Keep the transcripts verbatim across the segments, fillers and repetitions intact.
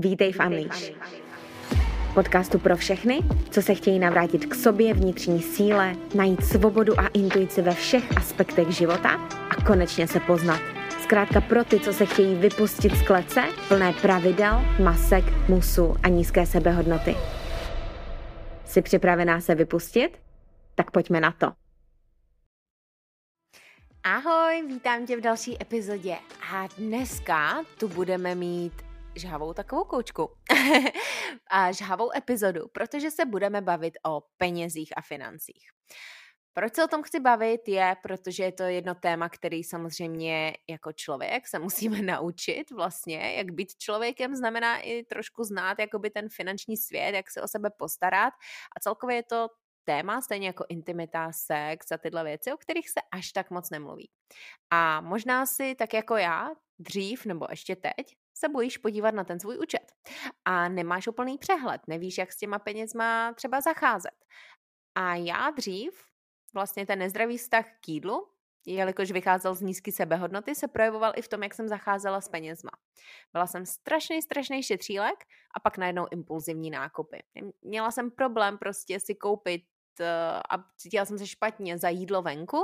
Vítej v Unleash, podcastu pro všechny, co se chtějí navrátit k sobě, vnitřní síle, najít svobodu a intuici ve všech aspektech života a konečně se poznat. Zkrátka pro ty, co se chtějí vypustit z klece, plné pravidel, masek, musů a nízké sebehodnoty. Jsi připravená se vypustit? Tak pojďme na to. Ahoj, vítám tě v další epizodě a dneska tu budeme mít žhavou takovou koučku a žhavou epizodu, protože se budeme bavit o penězích a financích. Proč se o tom chci bavit je, protože je to jedno téma, který samozřejmě jako člověk se musíme naučit vlastně, jak být člověkem znamená i trošku znát jakoby ten finanční svět, jak se o sebe postarat a celkově je to téma, stejně jako intimita, sex a tyhle věci, o kterých se až tak moc nemluví. A možná si tak jako já dřív nebo ještě teď se bojíš podívat na ten svůj účet a nemáš úplný přehled, nevíš, jak s těma penězma třeba zacházet. A já dřív, vlastně ten nezdravý vztah k jídlu, jelikož vycházel z nízké sebehodnoty, se projevoval i v tom, jak jsem zacházela s penězma. Byla jsem strašný, strašný šetřílek a pak najednou impulzivní nákupy. Měla jsem problém prostě si koupit a cítila jsem se špatně za jídlo venku,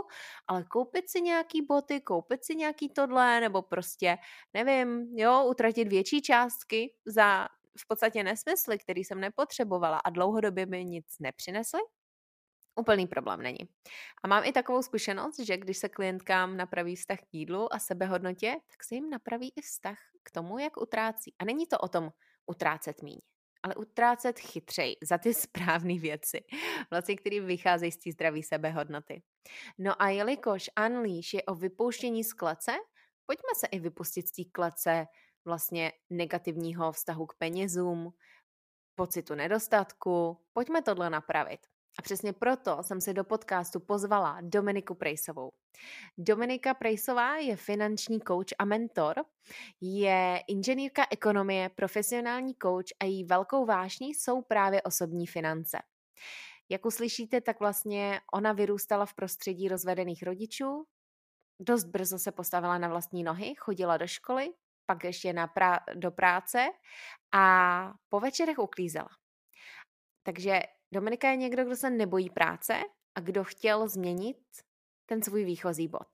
ale koupit si nějaký boty, koupit si nějaký tohle, nebo prostě, nevím, jo, utratit větší částky za v podstatě nesmysly, které jsem nepotřebovala a dlouhodobě mi nic nepřinesly, úplný problém není. A mám i takovou zkušenost, že když se klientkám napraví vztah k jídlu a sebehodnotě, tak se jim napraví i vztah k tomu, jak utrácí. A není to o tom utrácet míň, ale utrácet chytřej za ty správné věci, vlastně, které vycházejí z té zdravé sebehodnoty. No a jelikož Unleash je o vypouštění z klece, pojďme se i vypustit z té klece vlastně negativního vztahu k penězům, pocitu nedostatku, pojďme tohle napravit. A přesně proto jsem se do podcastu pozvala Dominiku Prejsovou. Dominika Prejsová je finanční kouč a mentor, je inženýrka ekonomie, profesionální kouč a její velkou vášní jsou právě osobní finance. Jak uslyšíte, tak vlastně ona vyrůstala v prostředí rozvedených rodičů, dost brzo se postavila na vlastní nohy, chodila do školy, pak ještě na prá- do práce a po večerech uklízela. Takže Dominika je někdo, kdo se nebojí práce a kdo chtěl změnit ten svůj výchozí bod.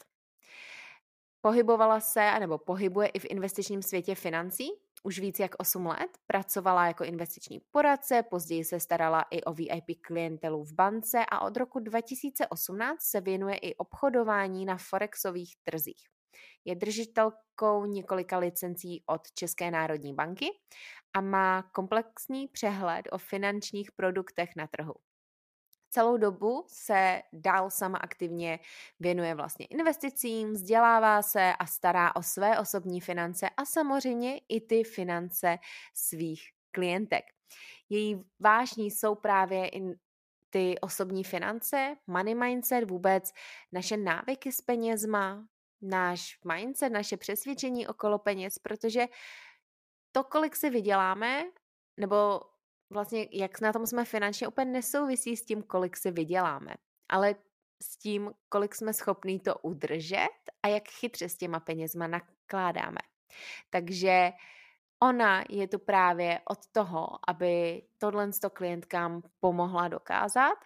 Pohybovala se, nebo pohybuje i v investičním světě financí, už víc jak osm let, pracovala jako investiční poradce, později se starala i o V I P klientelu v bance a od roku dva tisíce osmnáct se věnuje i obchodování na forexových trzích. Je držitelkou několika licencí od České národní banky a má komplexní přehled o finančních produktech na trhu. Celou dobu se dál sama aktivně věnuje vlastně investicím, vzdělává se a stará o své osobní finance a samozřejmě i ty finance svých klientek. Její vášní jsou právě in ty osobní finance, money mindset, vůbec naše návyky s penězma, náš mindset, naše přesvědčení okolo peněz, protože to, kolik si vyděláme, nebo vlastně jak na tom jsme finančně, úplně nesouvisí s tím, kolik si vyděláme, ale s tím, kolik jsme schopní to udržet a jak chytře s těma penězma nakládáme. Takže ona je tu právě od toho, aby tohle sto klientkám pomohla dokázat,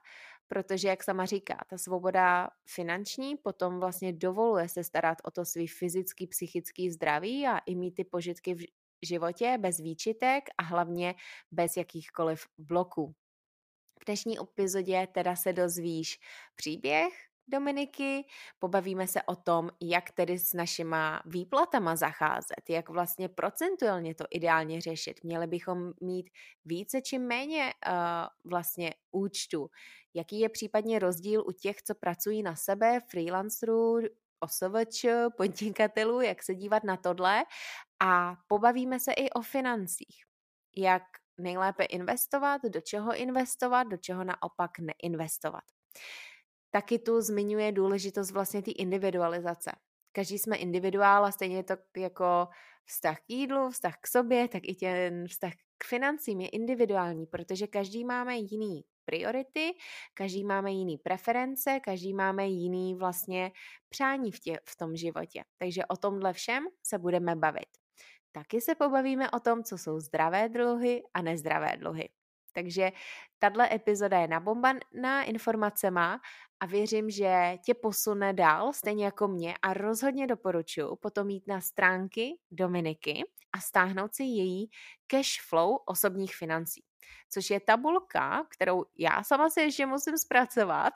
protože, jak sama říká, ta svoboda finanční potom vlastně dovoluje se starat o to svý fyzický, psychický zdraví a i mít ty požitky v životě bez výčitek a hlavně bez jakýchkoliv bloků. V dnešní epizodě teda se dozvíš příběh Dominiky, pobavíme se o tom, jak tedy s našima výplatama zacházet, jak vlastně procentuálně to ideálně řešit. Měli bychom mít více či méně uh, vlastně účtu. Jaký je případně rozdíl u těch, co pracují na sebe, freelancerů, osovač, podnikatelů, jak se dívat na tohle a pobavíme se i o financích. Jak nejlépe investovat, do čeho investovat, do čeho naopak neinvestovat. Taky tu zmiňuje důležitost vlastně té individualizace. Každý jsme individuál a stejně to jako vztah k jídlu, vztah k sobě, tak i ten vztah k financím je individuální, protože každý máme jiný priority, každý máme jiný preference, každý máme jiný vlastně přání v, tě, v tom životě. Takže o tomhle všem se budeme bavit. Taky se pobavíme o tom, co jsou zdravé dluhy a nezdravé dluhy. Takže tato epizoda je nabombaná informacema a věřím, že tě posune dál, stejně jako mě, a rozhodně doporučuji potom jít na stránky Dominiky a stáhnout si její cash flow osobních financí, což je tabulka, kterou já sama si ještě musím zpracovat,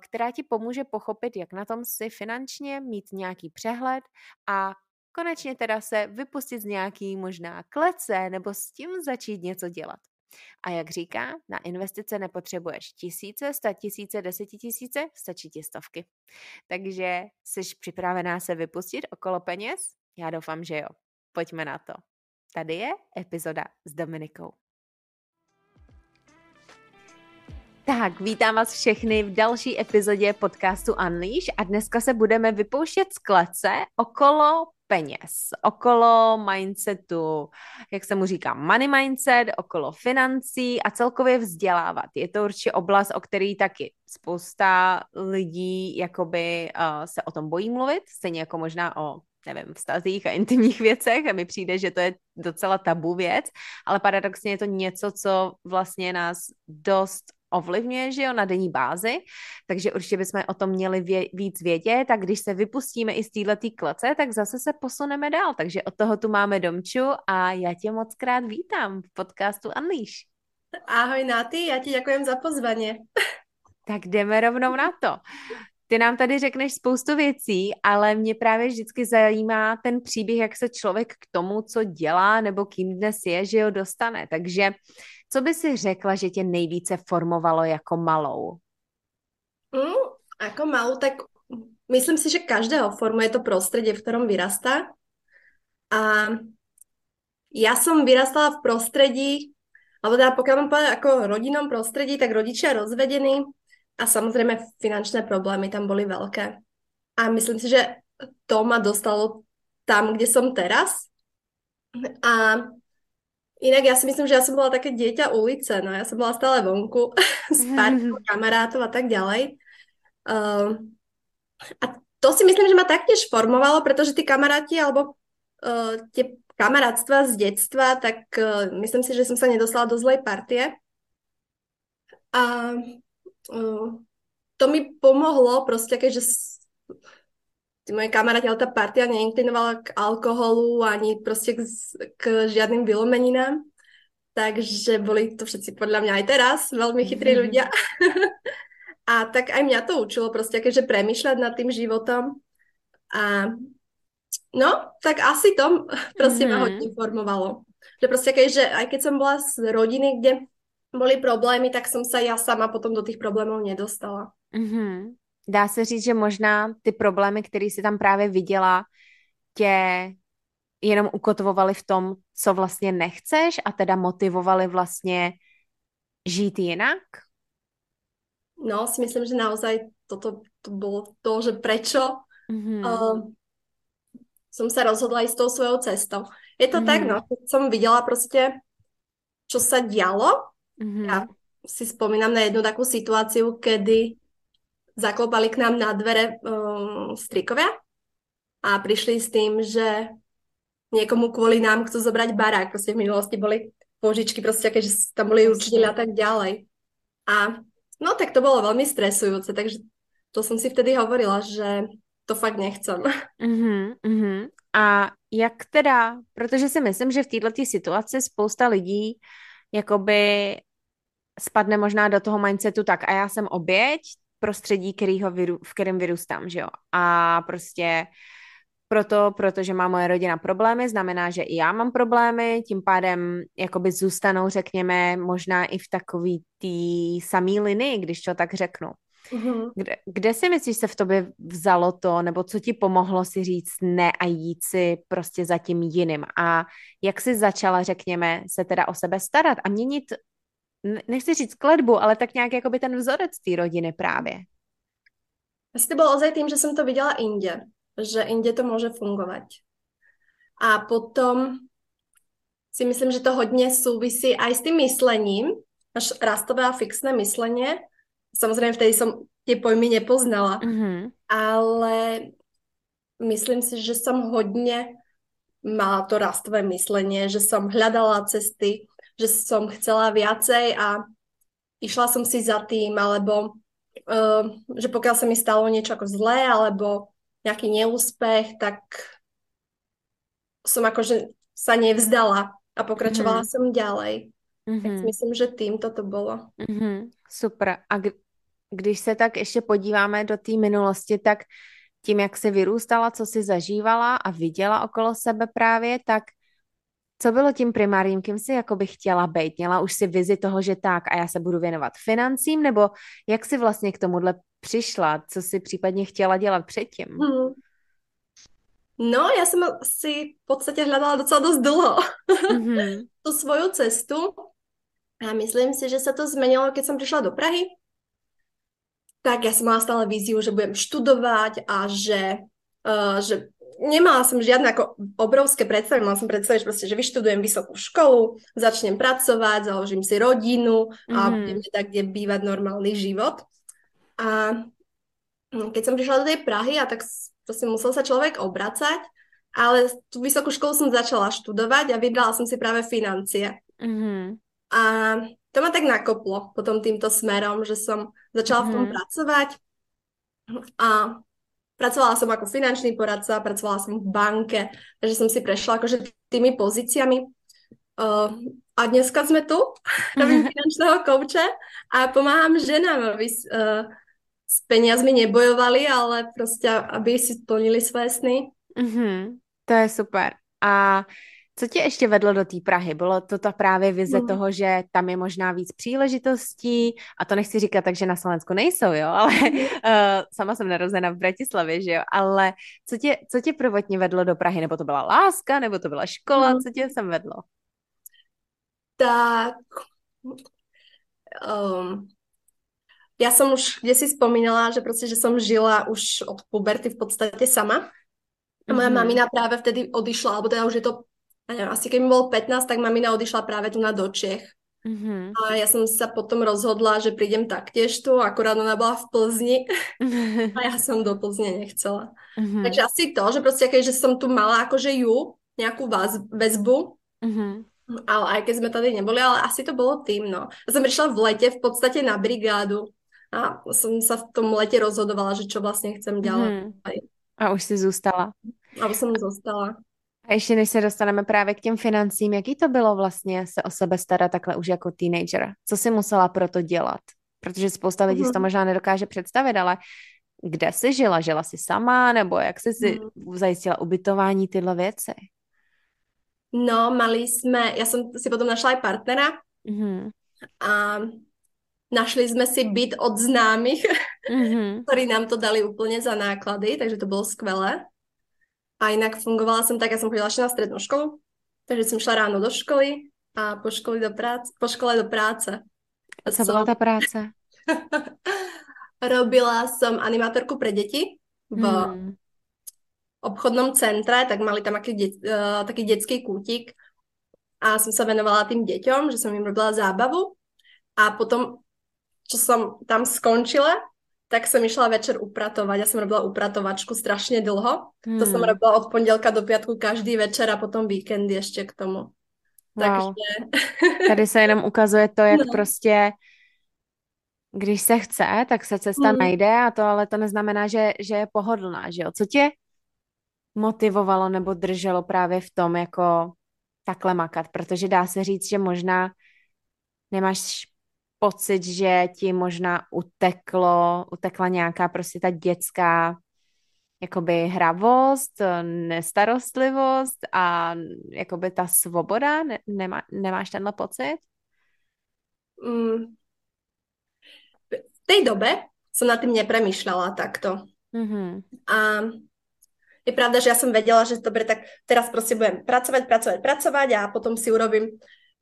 která ti pomůže pochopit, jak na tom si finančně, mít nějaký přehled a konečně teda se vypustit z nějaký možná klece nebo s tím začít něco dělat. A jak říká, na investice nepotřebuješ tisíce, sta tisíce, desetitisíce, stačí ti stovky. Takže jsi připravená se vypustit okolo peněz? Já doufám, že jo. Pojďme na to. Tady je epizoda s Dominikou. Tak, vítám vás všechny v další epizodě podcastu Unleash a dneska se budeme vypouštět z klece okolo peněz, okolo mindsetu, jak se mu říká, money mindset, okolo financí a celkově vzdělávat. Je to určitě oblast, o který taky spousta lidí jakoby uh, se o tom bojí mluvit, stejně jako možná o nevím, vztazích a intimních věcech a mi přijde, že to je docela tabu věc, ale paradoxně je to něco, co vlastně nás dost ovlivňuje, že jo, na denní bázi, takže určitě bychom o tom měli vě- víc vědět a když se vypustíme i z této klece, tak zase se posuneme dál, takže od toho tu máme Domču a já tě moc krát vítám v podcastu Unleash. Ahoj Náty, já ti děkujem za pozvání. Tak jdeme rovnou na to. Ty nám tady řekneš spoustu věcí, ale mě právě vždycky zajímá ten příběh, jak se člověk k tomu, co dělá nebo kým dnes je, že ho dostane. Takže co by si řekla, že tě nejvíce formovalo jako malou? Mm, jako malou, tak myslím si, že každého formuje to prostředí, v kterém vyrastá. A já jsem vyrastala v prostředí, alebo teda pokud mám povedať, jako rodinnom prostředí, tak rodiče rozvedení, a samozřejmě finančné problémy tam byly velké. A myslím si, že to ma dostalo tam, kde jsem teraz. A jinak já si myslím, že já jsem byla také dieťa ulice. No, já jsem byla stále vonku s pár kamarátov a tak ďalej. Uh, a to si myslím, že ma taktiež formovalo, protože ty kamaráti alebo uh, tie kamarátstva z detstva, tak uh, myslím si, že jsem se nedostala do zlej partie. A Uh, to mi pomohlo prostě, keďže ty moje kamaráti, ale ta partia neinklinovala k alkoholu ani prostě k, k žiadnym vylomeninám, takže boli to všetci podľa mňa aj teraz veľmi chytrí mm-hmm. ľudia. A tak aj mňa to učilo prostě, keďže premýšľať nad tým životom a no, tak asi to prostě mm-hmm. ma hodně formovalo. Že prostě, keďže aj keď som bola z rodiny, kde byly problémy, tak jsem se já sama potom do těch problémů nedostala. Mm-hmm. Dá se říct, že možná ty problémy, které jsi tam právě viděla, tě jenom ukotvovaly v tom, co vlastně nechceš a teda motivovaly vlastně žít jinak? No, si myslím, že naozaj toto to bylo to, že prečo mm-hmm. uh, jsem se rozhodla i s tou svojou cestou. Je to mm-hmm. tak, no, jsem viděla prostě, čo se dělo. Mm-hmm. Ja si spomínam na jednu takú situáciu, kedy zaklopali k nám na dvere um, strikovia a prišli s tým, že niekomu kvôli nám chcú zobrať barák. Proste v minulosti boli požičky, proste keďže tam boli učiteľi a tak ďalej. A no tak to bolo veľmi stresujúce, takže to som si vtedy hovorila, že to fakt nechcem. Mm-hmm, mm-hmm. A jak teda, protože si myslím, že v této situaci spousta lidí jakoby spadne možná do toho mindsetu tak a já jsem oběť prostředí, kterýho vyru, v kterém vyrůstám, že jo. A prostě proto, protože má moje rodina problémy, znamená, že i já mám problémy, tím pádem jakoby zůstanou, řekněme, možná i v takový tý samý linii, když to tak řeknu. Mm-hmm. Kde, kde si myslíš, se v tobě vzalo to, nebo co ti pomohlo si říct ne a jít si prostě za tím jiným a jak jsi začala, řekněme, se teda o sebe starat a měnit, nechci říct kletbu, ale tak nějak jakoby ten vzorec té rodiny právě? Asi to bylo ozaj tím, že jsem to viděla inde, že inde to může fungovat a potom si myslím, že to hodně souvisí aj s tím myslením, až rastové a fixné myslenie. Samozřejmě vtedy som tie pojmy nepoznala, mm-hmm. ale myslím si, že som hodně mala to rastové myslenie, že som hľadala cesty, že som chcela viacej a išla som si za tým, alebo uh, že pokiaľ sa mi stalo niečo ako zlé, alebo nejaký neúspech, tak som akože sa nevzdala a pokračovala mm-hmm. som ďalej. Mm-hmm. Tak myslím, že tým toto bolo. Mm-hmm. Super. A kdy, když se tak ještě podíváme do té minulosti, tak tím, jak jsi vyrůstala, co jsi zažívala a viděla okolo sebe právě, tak co bylo tím primárním, kým jsi jakoby chtěla být? Měla už si vizi toho, že tak a já se budu věnovat financím, nebo jak jsi vlastně k tomuhle přišla? Co jsi případně chtěla dělat předtím? Mm. No, já jsem si v podstatě hledala docela dost dlho mm-hmm. tu svoju cestu a myslím si, že se to změnilo, když jsem přišla do Prahy. Tak ja som mala stále víziu, že budem študovať a že, uh, že nemala som žiadne ako obrovské predstavy, mala som predstaviť proste, že vyštudujem vysokú školu, začnem pracovať, založím si rodinu a mm. budem teda kde bývať normálny život. A keď som prišla do tej Prahy, a tak proste musel sa človek obracať, ale tú vysokú školu som začala študovať a vybrala som si práve financie. Mm. A to ma tak nakoplo potom týmto smerom, že som začala mm-hmm. v tom pracovať a pracovala som ako finančný poradca, pracovala som v banke, takže som si prešla akože tými pozíciami uh, a dneska sme tu, robím finančného kouče a pomáham ženám, aby uh, s peniazmi nebojovali, ale proste aby si splnili svoje sny. Mm-hmm. To je super. A co tě ještě vedlo do té Prahy? Bylo to ta právě vize mm. toho, že tam je možná víc příležitostí a to nechci říkat tak, že na Slovensku nejsou, jo, ale uh, sama jsem narozena v Bratislavě, že jo, ale co tě, co tě prvotně vedlo do Prahy? Nebo to byla láska, nebo to byla škola? Mm. Co tě sem vedlo? Tak, um, já jsem už kde si vzpomínala, že prostě, že jsem žila už od puberty v podstatě sama a moja mm. mamina právě vtedy odišla, alebo teda už je to asi keď mi bolo pätnásť, tak mamina odišla práve tu na do Čech. Mm-hmm. A ja som sa potom rozhodla, že prídem taktiež tu, akurát ona bola v Plzni mm-hmm. a ja som do Plzne nechcela. Mm-hmm. Takže asi to, že proste keďže som tu mala akože ju, nejakú väzbu, mm-hmm. ale aj keď sme tady neboli, ale asi to bolo tým, no. Ja som prišla v lete v podstate na brigádu a som sa v tom lete rozhodovala, že čo vlastne chcem ďalej. Mm-hmm. A už si zůstala. A už som zostala. A ještě než se dostaneme právě k těm financím, jaký to bylo vlastně se o sebe starat takhle už jako teenager? Co jsi musela pro to dělat? Protože spousta lidí si to možná nedokáže představit, ale kde jsi žila? Žila jsi sama? Nebo jak jsi si zajistila ubytování, tyhle věci? No, mali jsme, já jsem si potom našla i partnera mm-hmm. a našli jsme si byt od známých, mm-hmm. kteří nám to dali úplně za náklady, takže to bylo skvělé. A inak fungovala som tak, ja som chodila ešte na strednú školu, takže som šla ráno do školy a po, škole do práce, po škole do práce. Co bola tá práca? Robila som animátorku pre deti v hmm. obchodnom centre, tak mali tam aký de- uh, taký detský kútik a som sa venovala tým deťom, že som im robila zábavu a potom, čo som tam skončila, tak som išla večer upratovať. Ja som robila upratovačku strašne dlho. Hmm. To som robila od pondelka do piatku každý večer a potom víkendy ešte k tomu. Wow. Takže... Tady se jenom ukazuje to, jak no. prostě, když se chce, tak se cesta hmm. najde, a to ale to neznamená, že, že je pohodlná, že jo? Co tě motivovalo nebo drželo právě v tom, jako takhle makat? Protože dá se říct, že možná nemáš pocit, že ti možná uteklo, utekla nějaká prostě ta dětská jakoby hravost, nestarostlivost a jakoby ta svoboda? Nemá, nemáš tenhle pocit? Mm. V tej dobe som nad tým nepremýšľala takto. Mm-hmm. A je pravda, že ja som vedela, že dobre, tak teraz proste budem pracovať, pracovať, pracovať a potom si urobím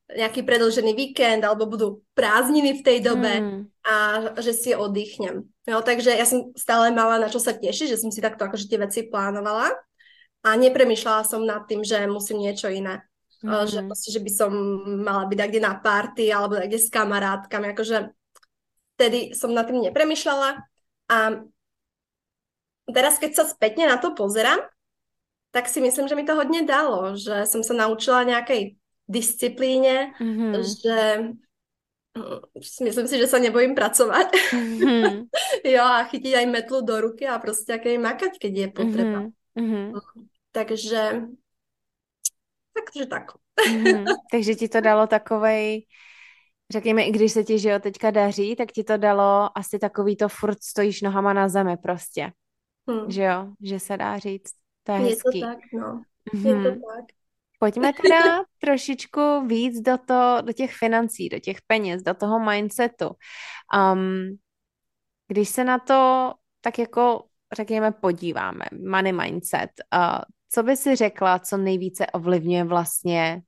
nejaký predĺžený víkend, alebo budú prázdniny v tej dobe mm. a že si oddychnem. Jo, takže ja som stále mala na čo sa tešiť, že som si takto akože tie veci plánovala a nepremýšľala som nad tým, že musím niečo iné. Mm. Že, proste, že by som mala byť akde na party alebo akde s kamarátkami. Akože vtedy som nad tým nepremýšľala a teraz, keď sa spätne na to pozerám, tak si myslím, že mi to hodně dalo, že jsem se naučila nějakej disciplíně, mm-hmm. že myslím si, že se nebojím pracovat. Mm-hmm. Jo, a chytit aj metlu do ruky a prostě jaký makať, keď je potřeba. Mm-hmm. Takže takže tak. Mm-hmm. Takže ti to dalo takovej, řekněme, i když se ti, že jo, teďka daří, tak ti to dalo asi takový to furt stojíš nohama na zemi prostě. Hmm. Že jo, že se dá říct. To je, je hezký. To tak, no. Mm-hmm. Je to tak. Pojďme teda trošičku víc do, to, do těch financí, do těch peněz, do toho mindsetu. Um, když se na to tak jako, řekněme, podíváme, money mindset, uh, co by si řekla, co nejvíce ovlivňuje vlastně,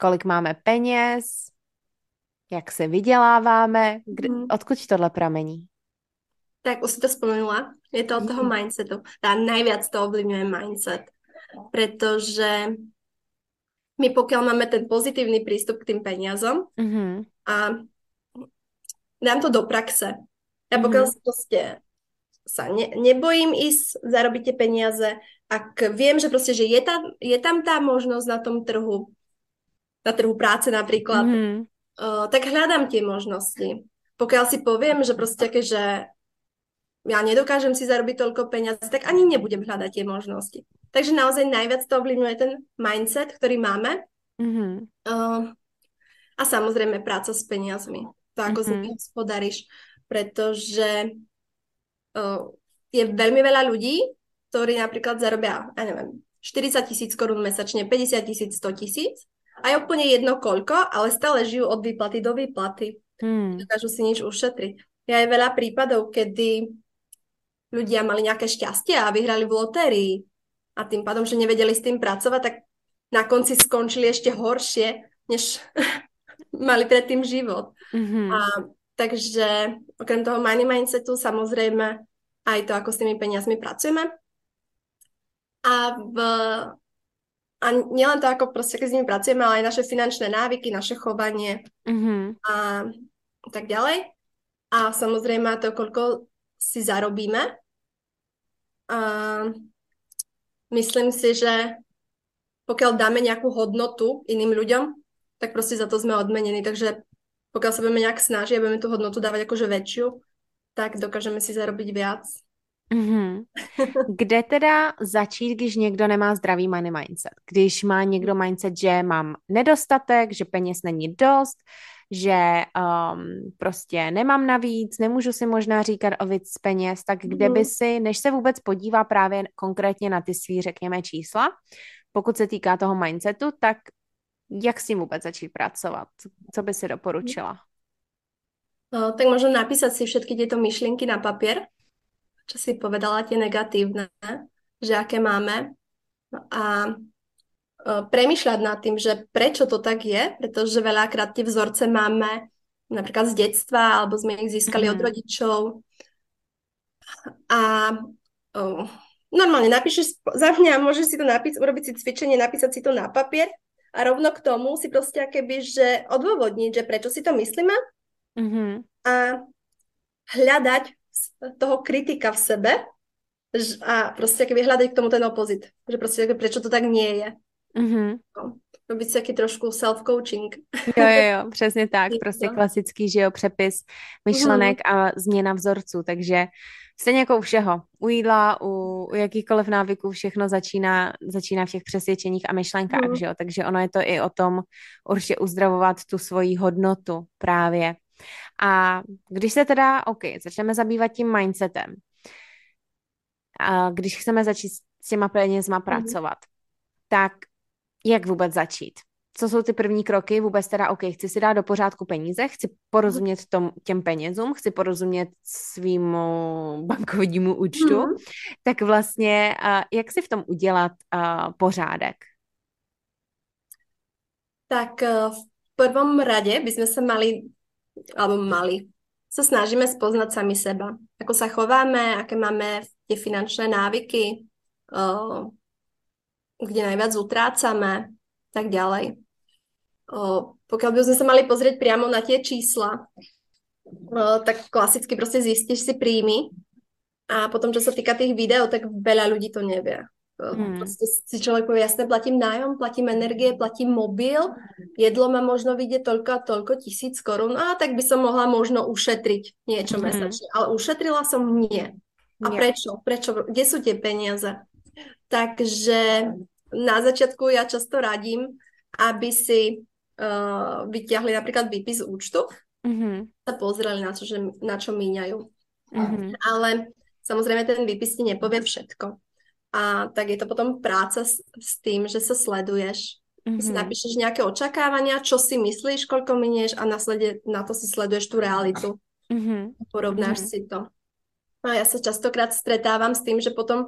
kolik máme peněz, jak se vyděláváme, kdy, mm. odkud tohle pramení? Tak už si to vzpomenula, je to od toho mindsetu. A najviac to ovlivňuje mindset, pretože my pokiaľ máme ten pozitívny prístup k tým peniazom mm-hmm. a dám to do praxe. Ja pokiaľ mm-hmm. proste sa ne, nebojím ísť, zarobiť tie peniaze, ak viem, že proste že je, tá, je tam tá možnosť na tom trhu, na trhu práce napríklad, mm-hmm. uh, tak hľadám tie možnosti. Pokiaľ si poviem, že proste také, že ja nedokážem si zarobiť toľko peňazí, tak ani nebudem hľadať tie možnosti. Takže naozaj najviac to ovlivňuje ten mindset, ktorý máme. Mm-hmm. Uh, a samozrejme práca s peniazmi. To, ako mm-hmm. s nimi hospodaríš, pretože uh, je veľmi veľa ľudí, ktorí napríklad zarobia, ja neviem, štyridsať tisíc korún mesačne, päťdesiat tisíc, sto tisíc a je úplne jedno koľko, ale stále žijú od výplaty do výplaty. Mm. Nedokážu si nič ušetriť. Ja je veľa prípadov, kedy ľudia mali nejaké šťastie a vyhrali v lotérii a tým pádom, že nevedeli s tým pracovať, tak na konci skončili ešte horšie, než mali predtým život. Mm-hmm. A, takže okrem toho money mindsetu samozrejme aj to, ako s tými peniazmi pracujeme. A, v, a nielen to, ako proste s nimi pracujeme, ale aj naše finančné návyky, naše chovanie mm-hmm. a tak ďalej. A samozrejme to, koľko si zarobíme. A myslím si, že pokiaľ dáme nejakú hodnotu iným ľuďom, tak proste za to sme odmenení. Takže pokiaľ sa budeme nejak snažiť a budeme tú hodnotu dávať akože väčšiu, tak dokážeme si zarobiť viac. Mm-hmm. Kde teda začít, když někdo nemá zdravý money mindset? Když má někdo mindset, že mám nedostatek, že peněz není dost, že um, prostě nemám navíc, nemůžu si možná říkat o víc peněz, tak kde by si, než se vůbec podívá právě konkrétně na ty svý, řekněme, čísla, pokud se týká toho mindsetu, tak jak s tím vůbec začít pracovat? Co by si doporučila? No, tak možno napísat si všetky tyto myšlenky na papier, čo si povedala, tie negatívne, že aké máme. A premýšľať nad tým, že prečo to tak je, pretože veľakrát tie vzorce máme napríklad z detstva, alebo sme ich získali mm-hmm. od rodičov. A oh, normálne napíšeš, za mňa môžeš si to napísať, urobiť si cvičenie, napísať si to na papier a rovno k tomu si proste akéby, že odôvodniť, že prečo si to myslíme mm-hmm. a hľadať toho kritika v sebe a prostě keby hľadať k tomu ten opozit. Že prostě prečo to tak nie je. Mm-hmm. No, robit si jaký trošku self-coaching. Jo, jo, jo, přesně tak. Prostě klasický, že jo, přepis myšlenek mm-hmm. a změna vzorců. Takže stejně jako u všeho. U jídla, u, u jakýchkoliv návyků všechno začíná, začíná v těch přesvědčeních a myšlenkách, mm-hmm. že jo. Takže ono je to i o tom určitě uzdravovat tu svoji hodnotu právě. A když se teda, ok, začneme zabývat tím mindsetem, a když chceme začít s těma penězma pracovat, mm-hmm. tak jak vůbec začít? Co jsou ty první kroky? Vůbec teda, ok, chci si dát do pořádku peníze, chci porozumět tom, těm penězům, chci porozumět svýmu bankovnímu účtu, mm-hmm. tak vlastně, jak si v tom udělat uh, pořádek? Tak v prvom radě bychom se mali alebo mali, sa snažíme spoznať sami seba. Ako sa chováme, aké máme tie finančné návyky, uh, kde najviac utrácame, tak ďalej. Uh, pokiaľ by sme sa mali pozrieť priamo na tie čísla, uh, tak klasicky proste zistíš si príjmy a potom, čo sa týka tých videí, tak veľa ľudí to nevie. Hmm. Prostě si člověk poví, jasně, platím nájom, platím energie, platím mobil, jedlo ma možno vyjde toľko a toľko tisíc korun, a tak by som mohla možno ušetriť niečo hmm. mesačne, ale ušetrila som nie. A nie. Prečo? Prečo? Kde sú tie peniaze? Takže na začiatku ja často radím, aby si uh, vyťahli napríklad výpis z účtu, mm-hmm. sa pozreli na to, že, na čo míňajú. Mm-hmm. Ale samozrejme ten výpis ti nepovie všetko. A tak je to potom práca s, s tým, že sa sleduješ. Mm-hmm. Si napíšeš nejaké očakávania, čo si myslíš, koľko minieš, a naslede, na to si sleduješ tú realitu. Mm-hmm. Porovnáš mm-hmm. si to. A ja sa častokrát stretávam s tým, že potom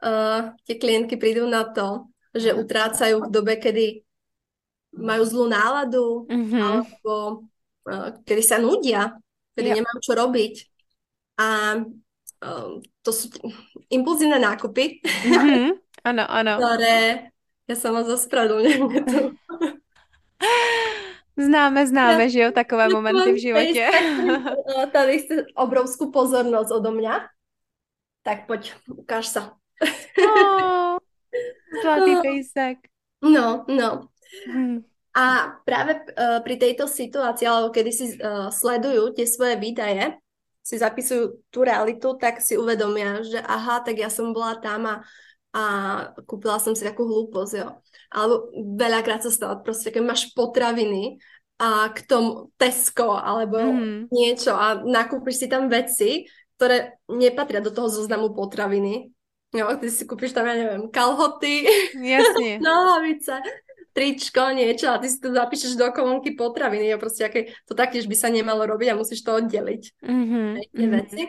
uh, tie klientky prídu na to, že utrácajú v dobe, kedy majú zlú náladu, mm-hmm. alebo uh, kedy sa nudia, kedy yeah. nemajú čo robiť. A Uh, to sú t- impulzívne nákupy. Mm-hmm. Ano, ano. Ktoré... Ja sa ma zaspravedlňujem. Známe, známe, ja, že jo, takové momenty v živote. Tady chce obrovskú pozornosť odo mňa. Tak poď, ukáž sa. Oh, zlatý pejsek. No, no. Hmm. A práve uh, pri tejto situácii, alebo kedy si uh, sledujú tie svoje výdaje, si zapisujú tú realitu, tak si uvedomia, že aha, tak ja som bola tam a, a kúpila som si takú hlúposť, jo. Alebo veľakrát sa stalo, proste, keď máš potraviny a k tomu Tesco alebo mm. niečo a nakúpiš si tam veci, ktoré nepatria do toho zoznamu potraviny. Jo, ty si kúpiš tam, ja neviem, kalhoty, jasne. nohavice, tričko, niečo, a ty si to zapíšeš do kolónky potraviny, a proste aké, to taktiež by sa nemalo robiť a musíš to oddeliť. Mm-hmm. Veci.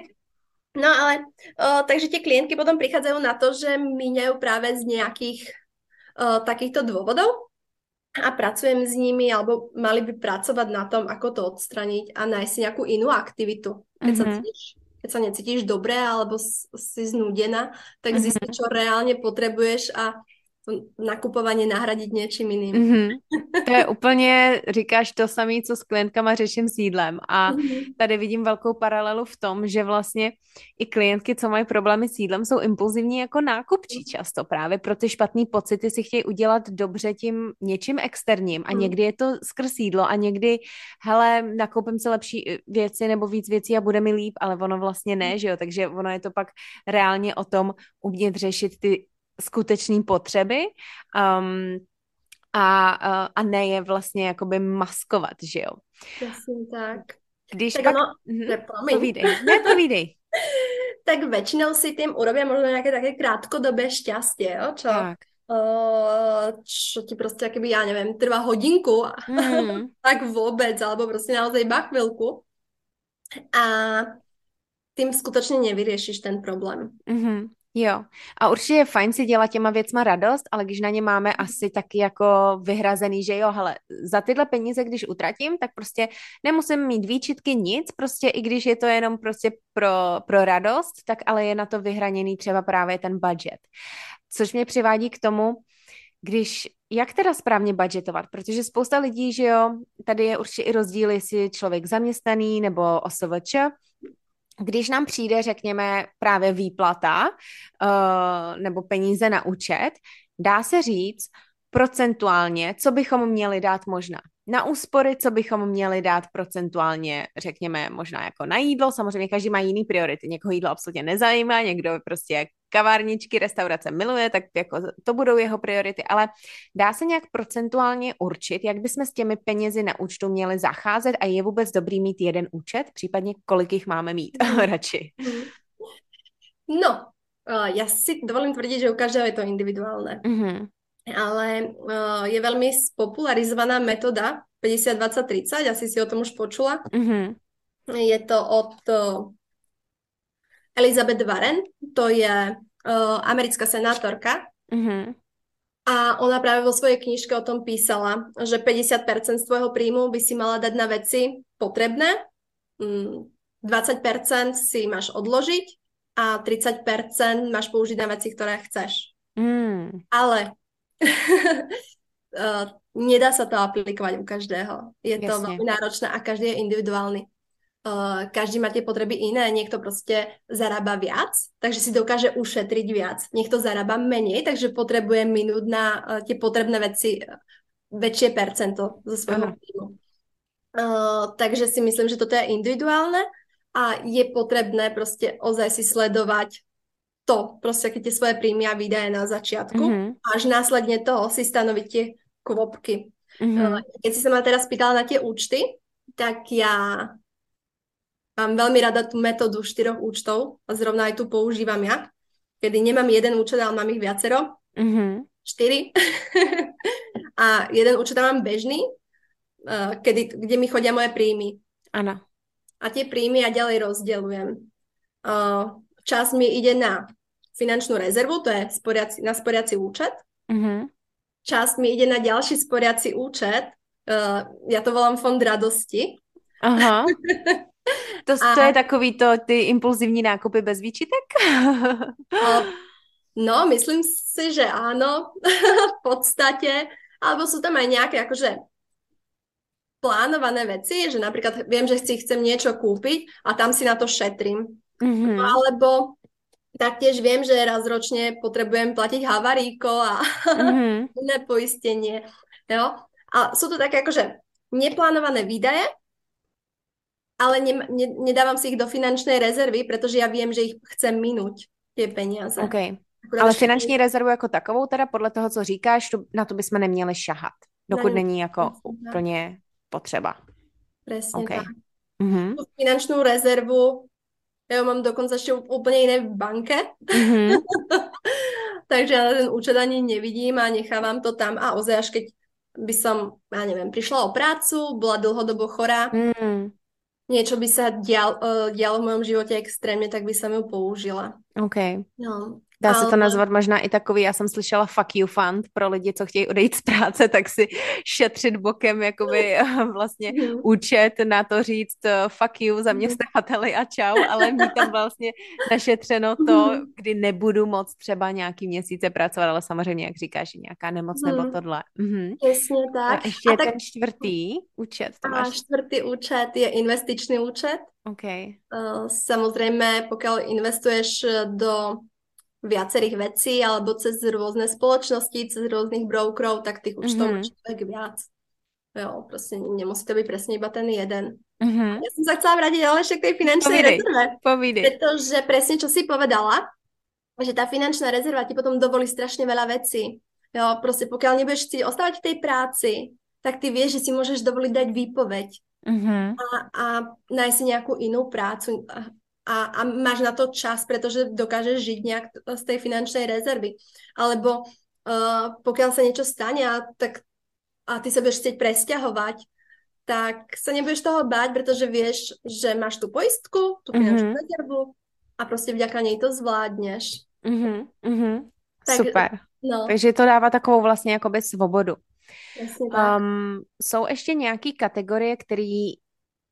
No ale, o, takže tie klientky potom prichádzajú na to, že míňajú práve z nejakých o, takýchto dôvodov, a pracujem s nimi, alebo mali by pracovať na tom, ako to odstraniť a nájsť si nejakú inú aktivitu. Keď, mm-hmm. sa, cítiš, keď sa necítiš dobre alebo si znúdená, tak zisti, mm-hmm. čo reálne potrebuješ, a nakupování nahradit něčím jiným. Mm-hmm. To je úplně, říkáš to samé, co s klientkama řeším s jídlem, a tady vidím velkou paralelu v tom, že vlastně i klientky, co mají problémy s jídlem, jsou impulzivní jako nákupčí často, právě pro ty špatný pocity si chtějí udělat dobře tím něčím externím, a někdy je to skrz jídlo a někdy, hele, nakoupím si lepší věci nebo víc věcí a bude mi líp, ale ono vlastně ne, že jo, takže ono je to pak reálně o tom umět řešit ty skutečné potřeby um, a, a ne je vlastně jakoby maskovat, že jo? Jasně tak. Když tak pak... Ono, hm, povídej, ne, povídej. Tak většinou si tím urobím možná nějaké také krátkodobé šťastie, jo? Čo, uh, čo ti prostě, jakoby, já nevím, trvá hodinku, mm. tak vůbec, alebo prostě naozaj iba chvilku. A tím skutečně nevyřešíš ten problém. Mhm. Jo, a určitě je fajn si dělat těma věcma radost, ale když na ně máme asi taky jako vyhrazený, že jo, hele, za tyhle peníze, když utratím, tak prostě nemusím mít výčitky, nic, prostě i když je to jenom prostě pro, pro radost, tak ale je na to vyhraněný třeba právě ten budget. Což mě přivádí k tomu, když, jak teda správně budgetovat, protože spousta lidí, že jo, tady je určitě i rozdíl, jestli člověk zaměstnaný nebo OSVČ. Když nám přijde, řekněme, právě výplata uh, nebo peníze na účet, dá se říct procentuálně, co bychom měli dát možná na úspory, co bychom měli dát procentuálně, řekněme, možná jako na jídlo. Samozřejmě každý má jiný priority. Někoho jídlo absolutně nezajímá, někdo prostě kavárničky, restaurace miluje, tak jako to budou jeho priority, ale dá se nějak procentuálně určit, jak bychom s těmi penězi na účtu měli zacházet, a je vůbec dobrý mít jeden účet, případně kolik jich máme mít radši? No, já si dovolím tvrdit, že u každého je to individuálne. Mm-hmm. Ale je veľmi spopularizovaná metóda päťdesiat dvadsať tridsať, asi si o tom už počula. Mm-hmm. Je to od Elizabeth Warren, to je uh, americká senátorka, mm-hmm. a ona práve vo svojej knižke o tom písala, že päťdesiat percent svojho príjmu by si mala dať na veci potrebné, dvadsať percent si máš odložiť a tridsať percent máš použiť na veci, ktoré chceš. Mm. Ale uh, nedá sa to aplikovať u každého. Je Jasne. To veľmi náročné a každý je individuálny. uh, každý má tie potreby iné, niekto proste zarába viac, takže si dokáže ušetriť viac, niekto zarába menej, takže potrebuje minút na uh, tie potrebné veci uh, väčšie percento zo svojho príjmu. Uh, takže si myslím, že toto je individuálne a je potrebné proste ozaj si sledovať to, proste aké tie svoje príjmy a výdaje na začiatku, mm-hmm. až následne toho si stanoviť tie kvopky. Mm-hmm. Keď si sa ma teraz pýtala na tie účty, tak ja mám veľmi rada tú metódu štyroch účtov a zrovna aj tu používam ja, kedy nemám jeden účet, ale mám ich viacero, mm-hmm. štyri a jeden účet mám bežný, kedy, kde mi chodia moje príjmy. Áno. A tie príjmy ja ďalej rozdeľujem. Časť mi ide na finančnú rezervu, to je sporiaci, na sporiaci účet. Uh-huh. Časť mi ide na ďalší sporiaci účet. Uh, ja to volám fond radosti. Aha. To, a... to je takovýto ty impulzivní nákupy bez výčitek? uh, no, myslím si, že áno. V podstate. Alebo sú tam aj nejaké akože plánované veci, že napríklad viem, že si chcem niečo kúpiť a tam si na to šetrím. Mm-hmm. Alebo taktiež viem, že raz ročne potrebujem platiť havaríko a mm-hmm. iné poistenie. Jo? A sú to také akože neplánované výdaje, ale ne, ne, nedávam si ich do finančnej rezervy, pretože ja viem, že ich chcem minúť, tie peniaze. Okay. Ale finanční rezervu jako takovou, teda podle toho, co říkáš, to, na to bychom neměli šahat, dokud není jako úplně potřeba. Presne okay. tak. Mm-hmm. Finančnú rezervu ja mám dokonca ešte úplne iné v banke. Mm-hmm. Takže ja ten účet ani nevidím a nechávam to tam. A ozaj, až keď by som, ja neviem, prišla o prácu, bola dlhodobo chorá, mm. niečo by sa dial, uh, dialo v mojom živote extrémne, tak by som ju použila. OK. No. Dá ale... se to nazvat možná i takový, já jsem slyšela fuck you fund pro lidi, co chtějí odejít z práce, tak si šetřit bokem jakoby vlastně účet na to říct fuck you zaměstnavateli a čau, ale mít tam vlastně našetřeno to, kdy nebudu moc třeba nějaký měsíce pracovat, ale samozřejmě, jak říkáš, nějaká nemoc hmm. nebo tohle. Mhm. Jasně tak. A ještě a tak... ten čtvrtý účet. A čtvrtý účet je investiční účet. Okay. Uh, samozřejmě, pokud investuješ do viacerých vecí, alebo cez rôzne spoločnosti, cez rôznych brokerov, tak tých účtov mm-hmm. človek viac. Jo, proste nemusí to byť presne iba ten jeden. Mm-hmm. Ja som sa chcela vrátiť ale ešte k tej finančnej povídej, rezerve. Povídej. Pretože presne, čo si povedala, že tá finančná rezerva ti potom dovolí strašne veľa vecí. Jo, proste pokiaľ nebudeš chcieť ostávať v tej práci, tak ty vieš, že si môžeš dovoliť dať výpoveď mm-hmm. a, a nájsť si nejakú inú prácu. A, a máš na to čas, pretože dokážeš žiť nejak z tej finančnej rezervy. Alebo uh, pokiaľ sa niečo stane a, tak, a ty sa budeš chcieť presťahovať, tak sa nebudeš toho báť, pretože vieš, že máš tú poistku, tú finančnú mm-hmm. rezervu a proste vďaka nej to zvládneš. Mm-hmm. Mm-hmm. Tak, super. No. Takže to dáva takovou vlastne akoby svobodu. Um, sú ešte nejaké kategorie, ktoré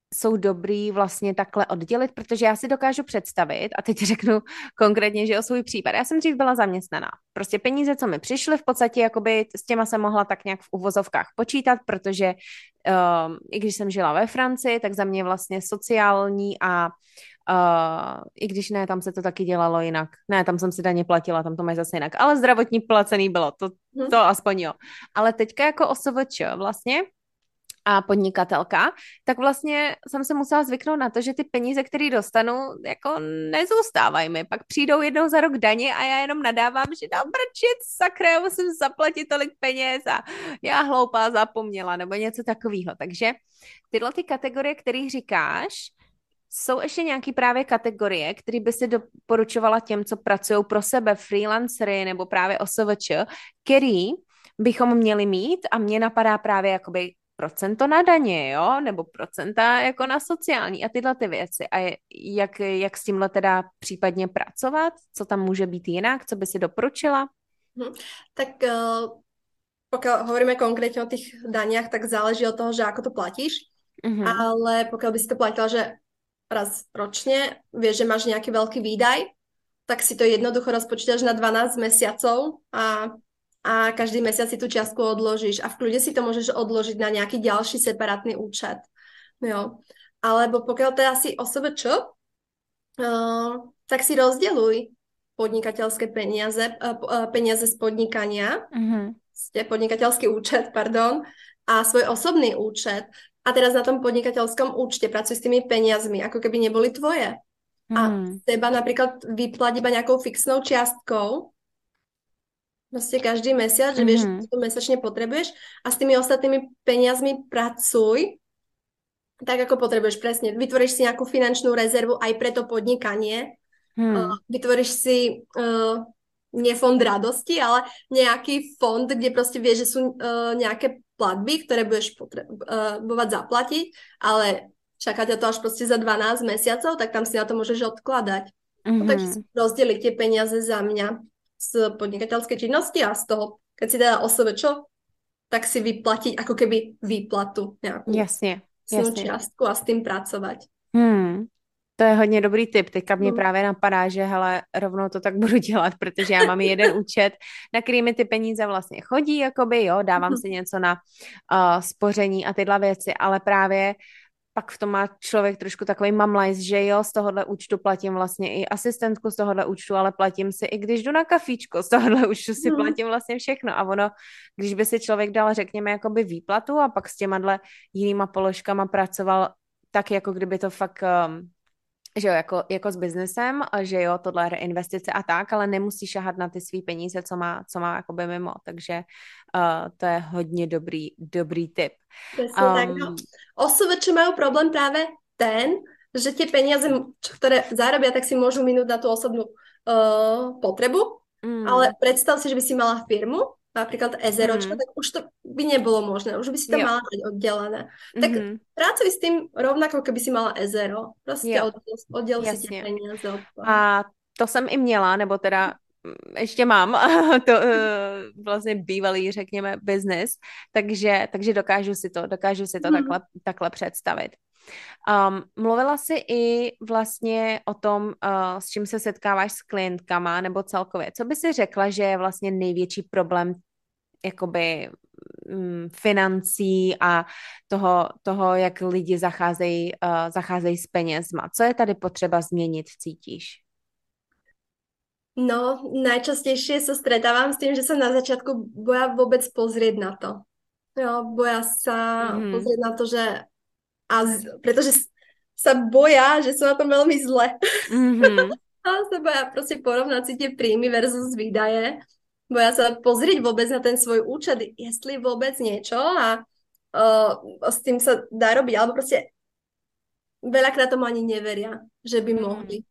jsou dobrý vlastně takhle oddělit, protože já si dokážu představit, a teď řeknu konkrétně, že o svůj případ. Já jsem dřív byla zaměstnaná. Prostě peníze, co mi přišly, v podstatě jakoby s těma jsem mohla tak nějak v uvozovkách počítat, protože um, i když jsem žila ve Francii, tak za mě vlastně sociální a Uh, i když ne, tam se to taky dělalo jinak. Ne, tam jsem si daně platila, tam to mají zase jinak. Ale zdravotní placený bylo, to, to aspoň jo. Ale teďka jako OSVČ vlastně a podnikatelka, tak vlastně jsem se musela zvyknout na to, že ty peníze, které dostanu, jako nezůstávají mi. Pak přijdou jednou za rok daně a já jenom nadávám, že dám brčit, sakra, musím zaplatit tolik peněz a já hloupá zapomněla, nebo něco takového. Takže tyhle ty kategorie, kterých říkáš, jsou ještě nějaké právě kategorie, které by si doporučovala těm, co pracují pro sebe, freelancery nebo právě OSVČ, který bychom měli mít a mě napadá právě jakoby procento na daně, jo? Nebo procenta jako na sociální a tyhle ty věci. A jak, jak s tímhle teda případně pracovat? Co tam může být jinak? Co by si doporučila? Hm. Tak uh, pokiaľ hovoríme konkrétně o těch daňách, tak záleží od toho, že ako to platíš. Uh-huh. Ale pokiaľ by si to platila, že raz ročne vieš, že máš nejaký veľký výdaj, tak si to jednoducho rozpočítaš na dvanásť mesiacov a a každý mesiac si tú čiastku odložíš a v kľude si to môžeš odložiť na nejaký ďalší separátny účet. Jo. Alebo pokiaľ teda si OSVČ, uh, tak si rozdeľuj podnikateľské peniaze, uh, peniaze z podnikania, uh-huh. ste podnikateľský účet, pardon, a svoj osobný účet. A teraz na tom podnikateľskom účte pracuj s tými peniazmi, ako keby neboli tvoje. Hmm. A teba napríklad vyplať iba nejakou fixnou čiastkou, proste každý mesiac, že vieš, hmm. čo mesačne potrebuješ a s tými ostatnými peniazmi pracuj tak, ako potrebuješ, presne. Vytvoríš si nejakú finančnú rezervu aj pre to podnikanie. Hmm. Vytvoríš si uh, nie fond radosti, ale nejaký fond, kde proste vieš, že sú uh, nejaké platby, ktoré budeš potrebovať zaplatiť, ale čaká ťa to až proste za dvanásť mesiacov, tak tam si na to môžeš odkladať. Mm-hmm. No, takže rozdeliť tie peniaze za mňa z podnikateľskej činnosti a z toho, keď si dá osobe čo, tak si vyplatiť ako keby výplatu nejakú. Jasne, jasne. Čiastku a s tým pracovať. Hmm. To je hodně dobrý tip. Teďka mě právě napadá, že hele, rovnou to tak budu dělat, protože já mám jeden účet, na který mi ty peníze vlastně chodí, jakoby, jo, dávám si něco na uh, spoření a tyhle věci, ale právě pak v tom má člověk trošku takový mamlajs, že jo, z tohohle účtu platím vlastně i asistentku z tohohle účtu, ale platím si i když jdu na kafíčko, z tohohle účtu si platím vlastně všechno a ono, když by si člověk dal, řekněme, jakoby výplatu a pak s těma jinýma položkama pracoval tak, jako kdyby to fakt... Um, že jo, jako, jako s biznesem, že jo, tohle reinvestice a tak, ale nemusí šahat na ty svý peníze, co má, co má jakoby mimo, takže uh, to je hodně dobrý, dobrý tip. Přesně um, tak, no. Osobeče mají problém právě ten, že ty peníze, které zarobí, tak si můžu minut na tu osobnou uh, potřebu, mm. ale představ si, že by si mala firmu, například ezeročka, mm. tak už to by nebylo možné, už by si to jo. mala oddělené. Tak mm-hmm. pracuj s tím rovnako, keby si mala ezero, prostě odděl si tě peníze. A to jsem i měla, nebo teda ještě mám to vlastně bývalý, řekněme, biznis, takže, takže dokážu si to, dokážu si to mm. takhle, takhle představit. Um, mluvila jsi i vlastně o tom, uh, s čím se setkáváš s klientkama nebo celkově. Co by si řekla, že je vlastně největší problém jakoby um, financí a toho, toho jak lidi zacházejí, uh, zacházejí s penězma? Co je tady potřeba změnit, cítíš? No, najčastejšie sa stretávam s tým, že sa na začiatku boja vôbec pozrieť na to. Jo, boja sa mm. pozrieť na to, že a z, pretože sa boja, že sú na tom veľmi zle. Mm-hmm. A sa boja proste porovnať si tie príjmy versus výdaje. Boja sa pozrieť vôbec na ten svoj účet, jestli vôbec niečo a uh, s tým sa dá robiť. Alebo proste veľakrát tomu ani neveria, že by mohli